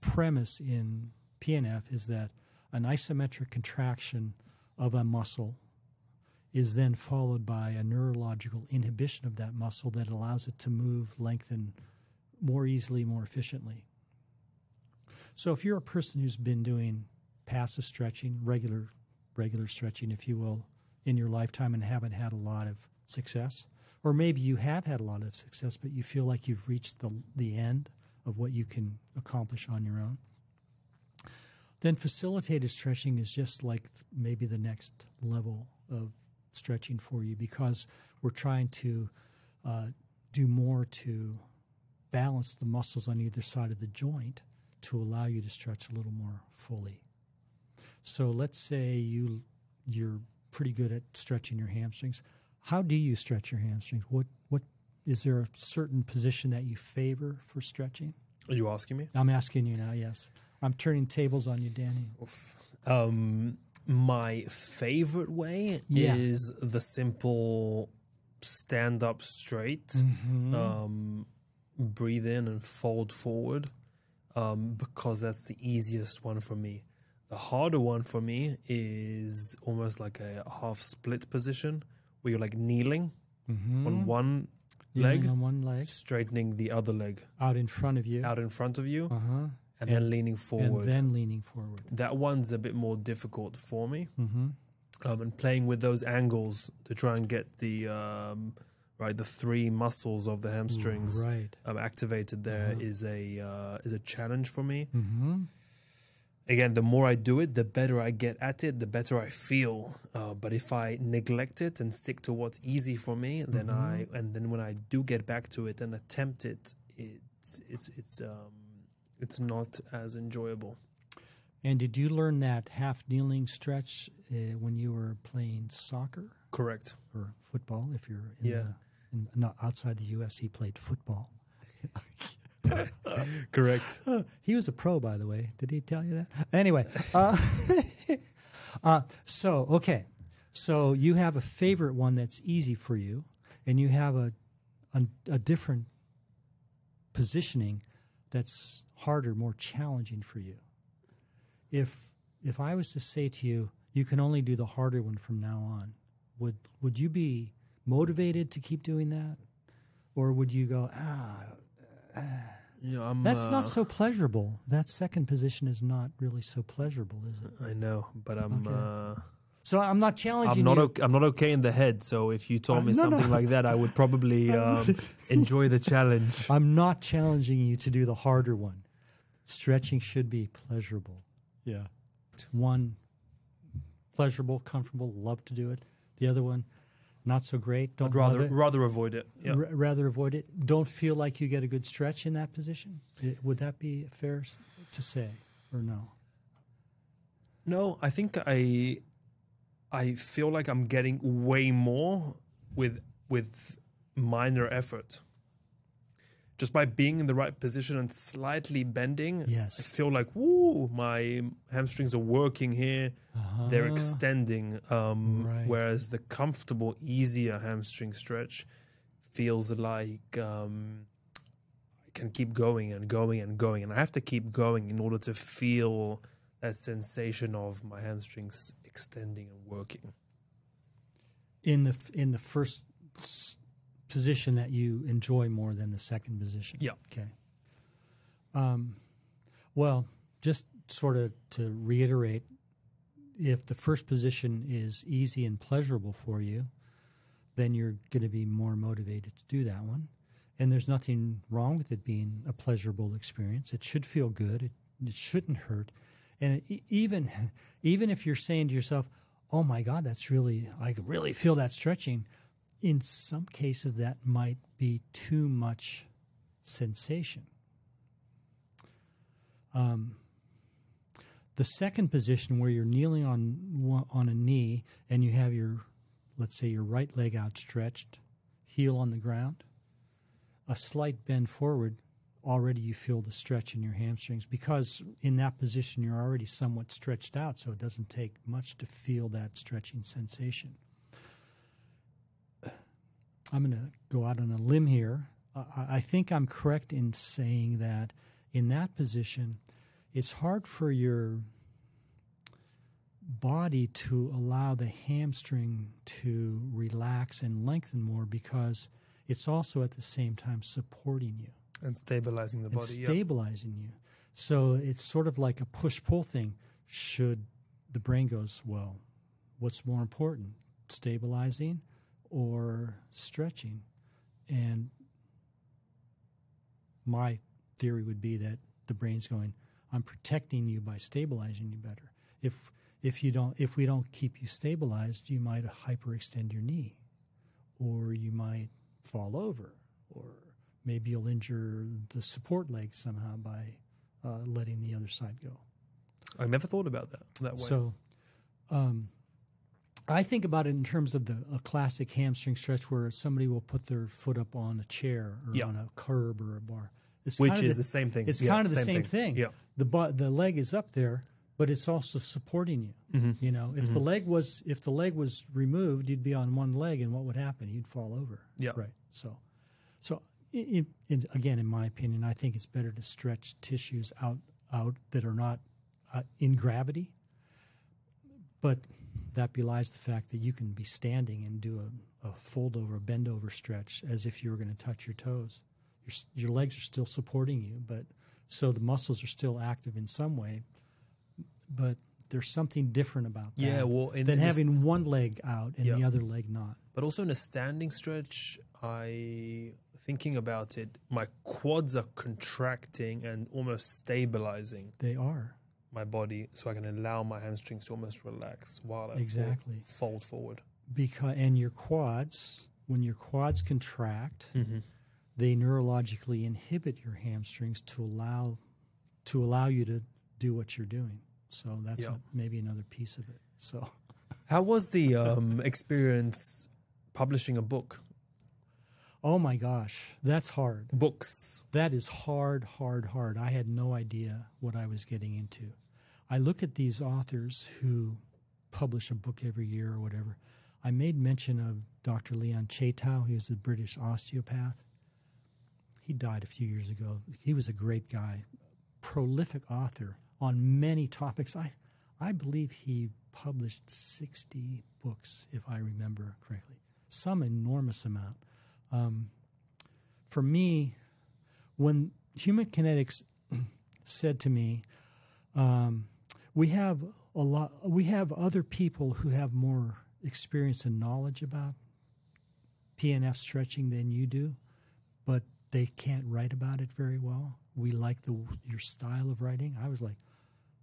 premise in P N F is that an isometric contraction of a muscle is then followed by a neurological inhibition of that muscle that allows it to move, lengthen more easily, more efficiently. So if you're a person who's been doing passive stretching, regular regular stretching, if you will, in your lifetime and haven't had a lot of success, or maybe you have had a lot of success, but you feel like you've reached the, the end of what you can accomplish on your own, then facilitated stretching is just like maybe the next level of stretching for you, because we're trying to uh, do more to balance the muscles on either side of the joint to allow you to stretch a little more fully. So let's say you, you're pretty good at stretching your hamstrings. How do you stretch your hamstrings? What what is there a certain position that you favor for stretching? Are you asking me? I'm asking you now, yes. I'm turning tables on you, Danny. Oof. Um, my favorite way yeah. is the simple stand up straight, mm-hmm. um, breathe in and fold forward, um, because that's the easiest one for me. The harder one for me is almost like a half split position where you're like kneeling mm-hmm. on one kneeling leg, on one leg, straightening the other leg out in front of you, out in front of you, uh-huh. and, and then leaning forward, and then leaning forward. That one's a bit more difficult for me, mm-hmm. um, and playing with those angles to try and get the um, right the three muscles of the hamstrings right. um, activated there uh-huh. is a uh, is a challenge for me. Mm-hmm. Again, the more I do it, the better I get at it, the better I feel. Uh, but if I neglect it and stick to what's easy for me, then mm-hmm. I and then when I do get back to it and attempt it, it's it's it's um it's not as enjoyable. And did you learn that half kneeling stretch uh, when you were playing soccer? Correct. Or football? If you're in yeah, the, in, not outside the U S, he played football. Correct. He was a pro, by the way. Did he tell you that? Anyway, uh, uh, so okay, so you have a favorite one that's easy for you, and you have a a, a different positioning that's harder, more challenging for you. If if I was to say to you, you can only do the harder one from now on, would would you be motivated to keep doing that, or would you go ah? Uh, you know, I'm, that's uh, not so pleasurable. That second position is not really so pleasurable, is it? I know, but I'm. Okay. Uh, so I'm not challenging. I'm not. You. Okay, I'm not okay in the head. So if you told uh, me no, something no. like that, I would probably um, enjoy the challenge. I'm not challenging you to do the harder one. Stretching should be pleasurable. Yeah. One, pleasurable, comfortable, love to do it. The other one. Not so great. Don't I'd rather rather avoid it. Yeah. R- rather avoid it. Don't feel like you get a good stretch in that position. Would that be fair to say, or no? No, I think I I feel like I'm getting way more with with minor effort. Just by being in the right position and slightly bending, yes. I feel like, woo, my hamstrings are working here. Uh-huh. They're extending. Um, right. Whereas the comfortable, easier hamstring stretch feels like um, I can keep going and going and going. And I have to keep going in order to feel that sensation of my hamstrings extending and working. In the in the first position that you enjoy more than the second position. Yeah. Okay. Um, well, just sort of to reiterate, if the first position is easy and pleasurable for you, then you're going to be more motivated to do that one. And there's nothing wrong with it being a pleasurable experience. It should feel good. It, it shouldn't hurt. And it, even even if you're saying to yourself, oh my God, that's really, I could really feel that stretching. In some cases, that might be too much sensation. Um, the second position, where you're kneeling on on a knee and you have your, let's say, your right leg outstretched, heel on the ground, a slight bend forward, already you feel the stretch in your hamstrings because in that position you're already somewhat stretched out, so it doesn't take much to feel that stretching sensation. I'm going to go out on a limb here. I think I'm correct in saying that in that position, it's hard for your body to allow the hamstring to relax and lengthen more because it's also at the same time supporting you. And stabilizing the body. And stabilizing yeah. you. So it's sort of like a push-pull thing. Should the brain goes, well, what's more important, stabilizing or stretching? And my theory would be that the brain's going, I'm protecting you by stabilizing you better. If if you don't, if we don't keep you stabilized, you might hyperextend your knee, or you might fall over, or maybe you'll injure the support leg somehow by uh, letting the other side go. I never thought about that that way. So um, I think about it in terms of the a classic hamstring stretch where somebody will put their foot up on a chair or yeah. on a curb or a bar. It's Which kind of is the, the same thing. It's yeah, kind of the same, same thing. thing. Yeah. The bo- the leg is up there, but it's also supporting you. Mm-hmm. You know, if mm-hmm. the leg was if the leg was removed, you'd be on one leg, and what would happen? You'd fall over. Yeah. Right. So, so in, in, again, in my opinion, I think it's better to stretch tissues out out that are not uh, in gravity. But that belies the fact that you can be standing and do a, a fold over, a bend over stretch as if you were going to touch your toes. Your your legs are still supporting you, but so the muscles are still active in some way. But there's something different about that yeah, well, than having st- one leg out and yeah. the other leg not. But also in a standing stretch, I thinking about it, my quads are contracting and almost stabilizing. They are. My body, so I can allow my hamstrings to almost relax while I exactly. fall, fold forward. Because and your quads, when your quads contract, mm-hmm. they neurologically inhibit your hamstrings to allow to allow you to do what you're doing. So that's yeah. a, maybe another piece of it. So, how was the um, experience publishing a book? Oh my gosh, that's hard. Books. That is hard, hard, hard. I had no idea what I was getting into. I look at these authors who publish a book every year or whatever. I made mention of Doctor Leon Chaitau. He was a British osteopath. He died a few years ago. He was a great guy, prolific author on many topics. I, I believe he published sixty books, if I remember correctly, some enormous amount. Um, for me, when Human Kinetics said to me, um, we have a lot, we have other people who have more experience and knowledge about P N F stretching than you do, but they can't write about it very well. We like the your style of writing. I was like,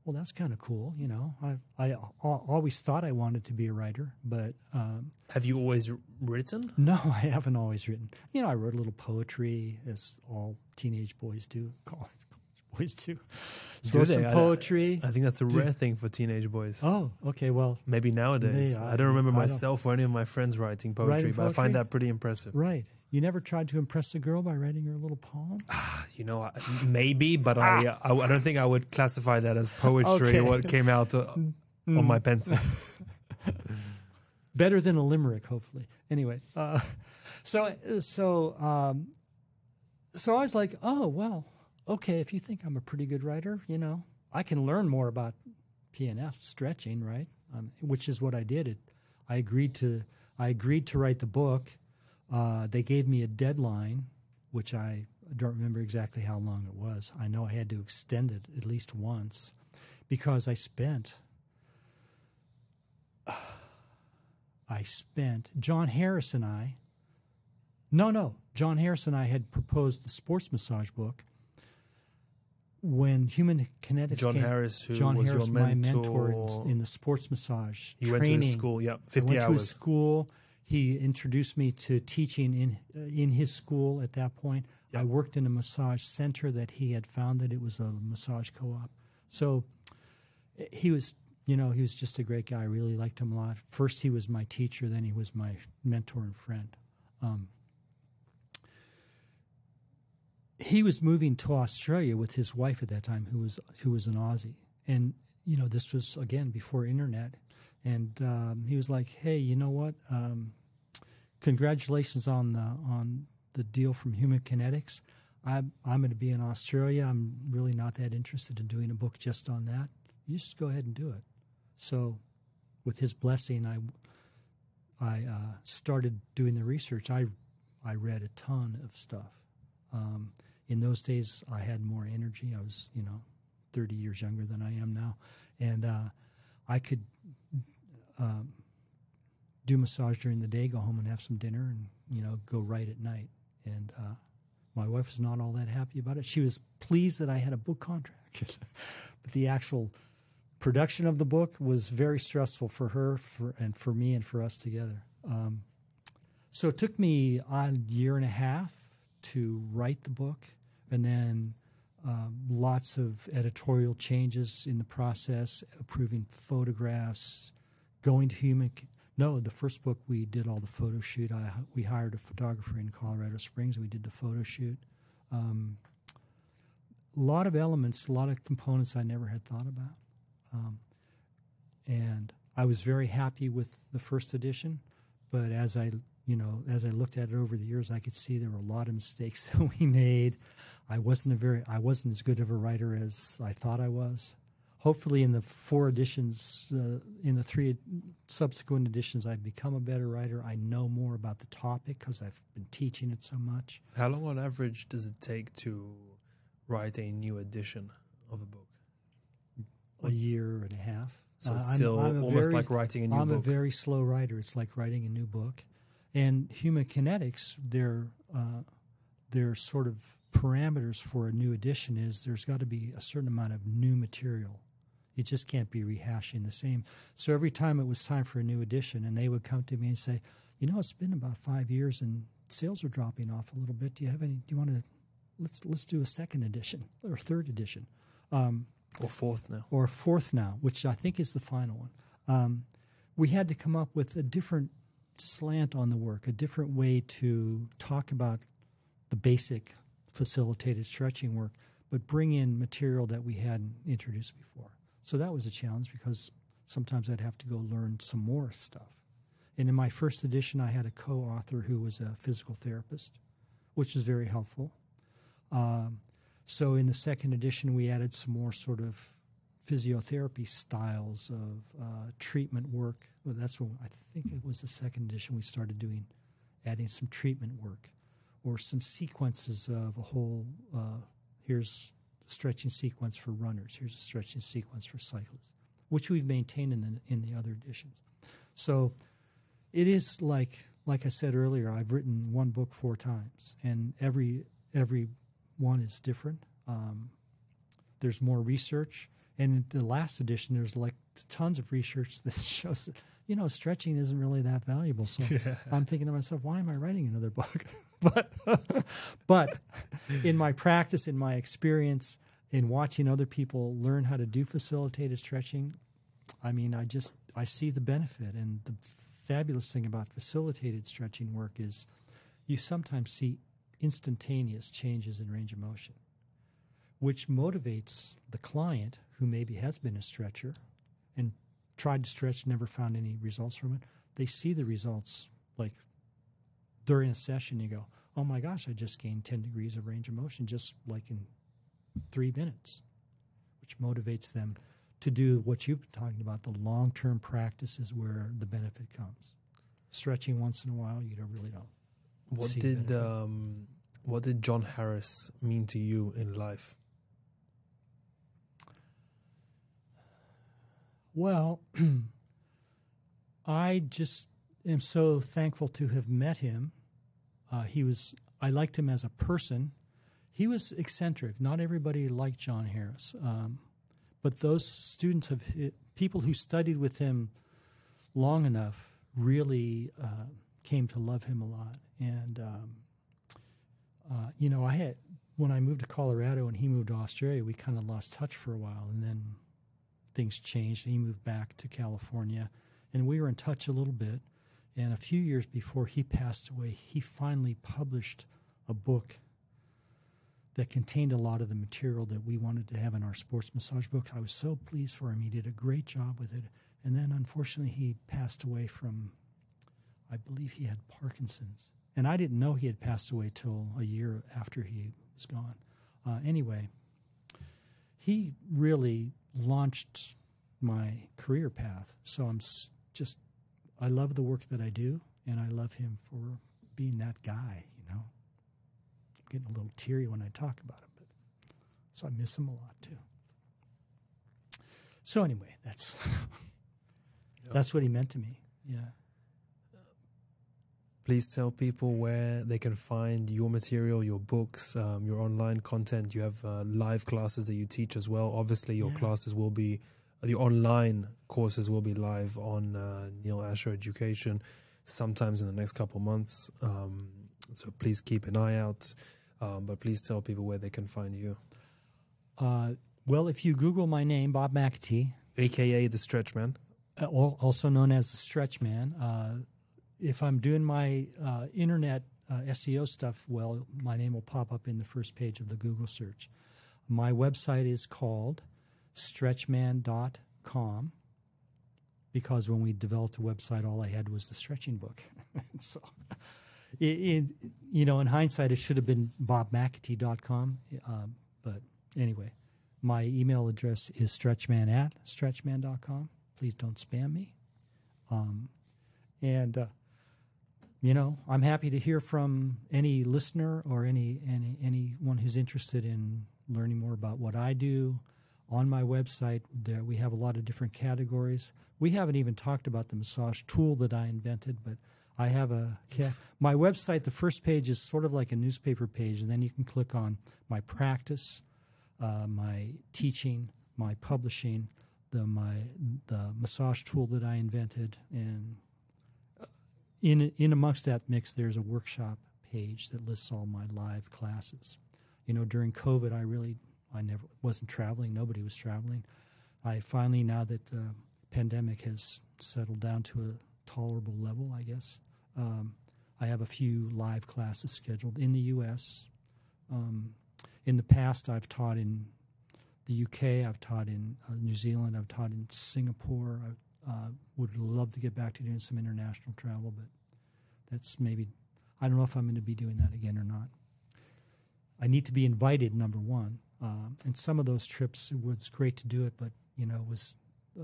well, that's kind of cool, you know. I I a- always thought I wanted to be a writer, but um, have you always written? No, I haven't always written. You know, I wrote a little poetry, as all teenage boys do. College boys do. So do some they? poetry. I, I think that's a rare do, thing for teenage boys. Oh, okay. Well, maybe nowadays. They, I, I don't remember I myself don't, or any of my friends writing poetry, writing but poetry? I find that pretty impressive. Right. You never tried to impress a girl by writing her a little poem? Ah, you know, I, maybe, but ah. I, I I don't think I would classify that as poetry, okay. What came out uh, mm. on my pencil. Better than a limerick, hopefully. Anyway, uh, so so um, so I was like, oh, well, okay, if you think I'm a pretty good writer, you know, I can learn more about P N F stretching, right? Um, which is what I did. It, I agreed to I agreed to write the book. Uh, they gave me a deadline, which I don't remember exactly how long it was. I know I had to extend it at least once because I spent uh, I spent John Harris and I no no John Harris and I had proposed the sports massage book when Human Kinetics John came. Harris who John was Harris, your mentor. My mentor in, in the sports massage you training. Went to his school yeah fifty I went hours to his school. He introduced me to teaching in uh, in his school at that point. Yep. I worked in a massage center that he had founded. It was a massage co-op. So he was, you know, he was just a great guy. I really liked him a lot. First he was my teacher, then he was my mentor and friend. Um, he was moving to Australia with his wife at that time, who was who was an Aussie. And, you know, this was, again, before internet. And um, he was like, "Hey, you know what? Um, congratulations on the on the deal from Human Kinetics. I'm I'm going to be in Australia. I'm really not that interested in doing a book just on that. You just go ahead and do it." So, with his blessing, I I uh, started doing the research. I I read a ton of stuff. Um, in those days, I had more energy. I was, you know, thirty years younger than I am now, and uh, I could. Um, do massage during the day, go home and have some dinner, and, you know, go right at night. And uh, my wife was not all that happy about it. She was pleased that I had a book contract. But the actual production of the book was very stressful for her for, and for me and for us together. Um, so it took me a year and a half to to write the book, and then um, lots of editorial changes in the process, approving photographs, going to human. No, the first book we did all the photo shoot. I, we hired a photographer in Colorado Springs. We did the photo shoot. Um, a lot of elements, a lot of components I never had thought about. Um, and I was very happy with the first edition, but as I, you know, as I looked at it over the years, I could see there were a lot of mistakes that we made. I wasn't a very, I wasn't as good of a writer as I thought I was. Hopefully in the four editions, uh, in the three subsequent editions, I've become a better writer. I know more about the topic because I've been teaching it so much. How long on average does it take to write a new edition of a book? A year and a half. So it's uh, still I'm, I'm almost very, like writing a new I'm book. I'm a very slow writer. It's like writing a new book. And Human Kinetics, their, uh, their sort of parameters for a new edition is there's got to be a certain amount of new material. It just can't be rehashing the same. So every time it was time for a new edition, and they would come to me and say, you know, it's been about five years and sales are dropping off a little bit. Do you have any, do you want to, let's let's do a second edition or third edition. Um, or fourth now. Or fourth now, which I think is the final one. Um, we had to come up with a different slant on the work, a different way to talk about the basic facilitated stretching work, but bring in material that we hadn't introduced before. So that was a challenge because sometimes I'd have to go learn some more stuff. And in my first edition, I had a co-author who was a physical therapist, which was very helpful. Um, so in the second edition, we added some more sort of physiotherapy styles of uh, treatment work. Well, that's when I think it was the second edition we started doing, adding some treatment work or some sequences of a whole, uh, here's stretching sequence for runners. Here's a stretching sequence for cyclists, which we've maintained in the in the other editions. So it is like like I said earlier. I've written one book four times, and every every one is different. Um, there's more research, and in the last edition, there's like tons of research that shows that, you know, stretching isn't really that valuable. So yeah. I'm thinking to myself, why am I writing another book? but but in my practice, in my experience, in watching other people learn how to do facilitated stretching, I mean, I just I see the benefit. And the fabulous thing about facilitated stretching work is you sometimes see instantaneous changes in range of motion, which motivates the client who maybe has been a stretcher and tried to stretch, never found any results from it. They see the results, like during a session, you go, oh my gosh, I just gained ten degrees of range of motion just like in three minutes, which motivates them to do what you've been talking about, the long-term practices where the benefit comes. Stretching once in a while, you don't really don't. What did um, what did John Harris mean to you in life? Well, I just am so thankful to have met him. Uh, he was I liked him as a person. He was eccentric. Not everybody liked John Harris, um, but those students of his, people who studied with him long enough really uh, came to love him a lot. And um, uh, you know, I had when I moved to Colorado and he moved to Australia, we kind of lost touch for a while, and then things changed. He moved back to California, and we were in touch a little bit. And a few years before he passed away, he finally published a book that contained a lot of the material that we wanted to have in our sports massage books. I was so pleased for him. He did a great job with it. And then, unfortunately, he passed away from, I believe he had Parkinson's. And I didn't know he had passed away till a year after he was gone. Uh, anyway, he really launched my career path. So I'm just, I love the work that I do, and I love him for being that guy, you know. I'm getting a little teary when I talk about him, but so I miss him a lot too. So anyway, that's yeah. that's what he meant to me. Yeah. Please tell people where they can find your material, your books, um, your online content. You have uh, live classes that you teach as well. Obviously, your yeah. classes will be, the online courses will be live on uh, Neil Asher Education sometimes in the next couple months. Um, so please keep an eye out. Um, but please tell people where they can find you. Uh, well, if you Google my name, Bob McAtee, A K A the Stretchman, also known as the Stretchman. Uh, if I'm doing my uh, internet uh, S E O stuff well, my name will pop up in the first page of the Google search. My website is called stretchman dot com because when we developed the website, all I had was the stretching book. So, it, it, you know, in hindsight, it should have been bob mcatee dot com. Um, but anyway, my email address is stretchman at stretchman dot com. Please don't spam me. Um, and, uh, you know, I'm happy to hear from any listener or any, any anyone who's interested in learning more about what I do. On my website, there we have a lot of different categories. We haven't even talked about the massage tool that I invented, but I have a ca- my website, the first page is sort of like a newspaper page, and then you can click on my practice, uh, my teaching, my publishing, the my the massage tool that I invented, and in in amongst that mix, there's a workshop page that lists all my live classes. You know, during COVID, I really I never wasn't traveling. Nobody was traveling. I finally, now that the pandemic has settled down to a tolerable level, I guess, um, I have a few live classes scheduled in the U S Um, in the past, I've taught in the U K. I've taught in uh, New Zealand. I've taught in Singapore. I uh, would love to get back to doing some international travel, but that's maybe – I don't know if I'm going to be doing that again or not. I need to be invited, number one. Um, and some of those trips, it was great to do it, but, you know, it was uh,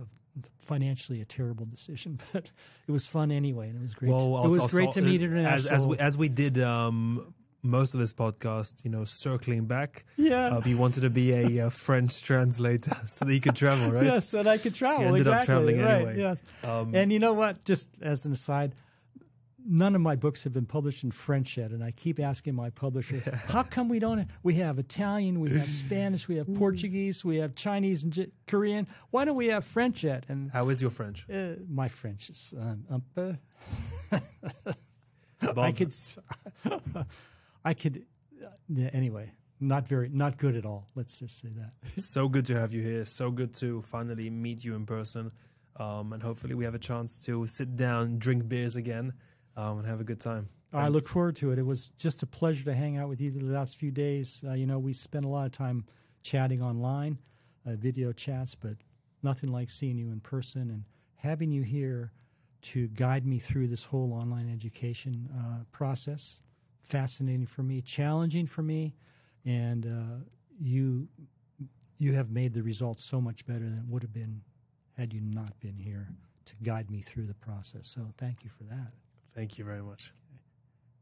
financially a terrible decision. But it was fun anyway, and it was great. Well, to, it was also, great to meet international. As, as, we, as we did um, most of this podcast, you know, circling back. Yeah. Uh, you wanted to be a uh, French translator so that you could travel, right? Yes, and I could travel. So you ended exactly, up traveling right, anyway. Yes. Um, and you know what? Just as an aside, none of my books have been published in French yet, and I keep asking my publisher, yeah. how come we don't – we have Italian, we have Spanish, we have Portuguese, we have Chinese and J- Korean. Why don't we have French yet? And how is your French? Uh, my French is um, un peu. I could – I could yeah, – anyway, not very – not good at all. Let's just say that. So good to have you here. So good to finally meet you in person, um, and hopefully we have a chance to sit down, drink beers again. Um, and have a good time. I look forward to it. It was just a pleasure to hang out with you the last few days. Uh, you know, we spent a lot of time chatting online, uh, video chats, but nothing like seeing you in person and having you here to guide me through this whole online education uh, process. Fascinating for me, challenging for me, and uh, you you have made the results so much better than it would have been had you not been here to guide me through the process. So thank you for that. Thank you very much.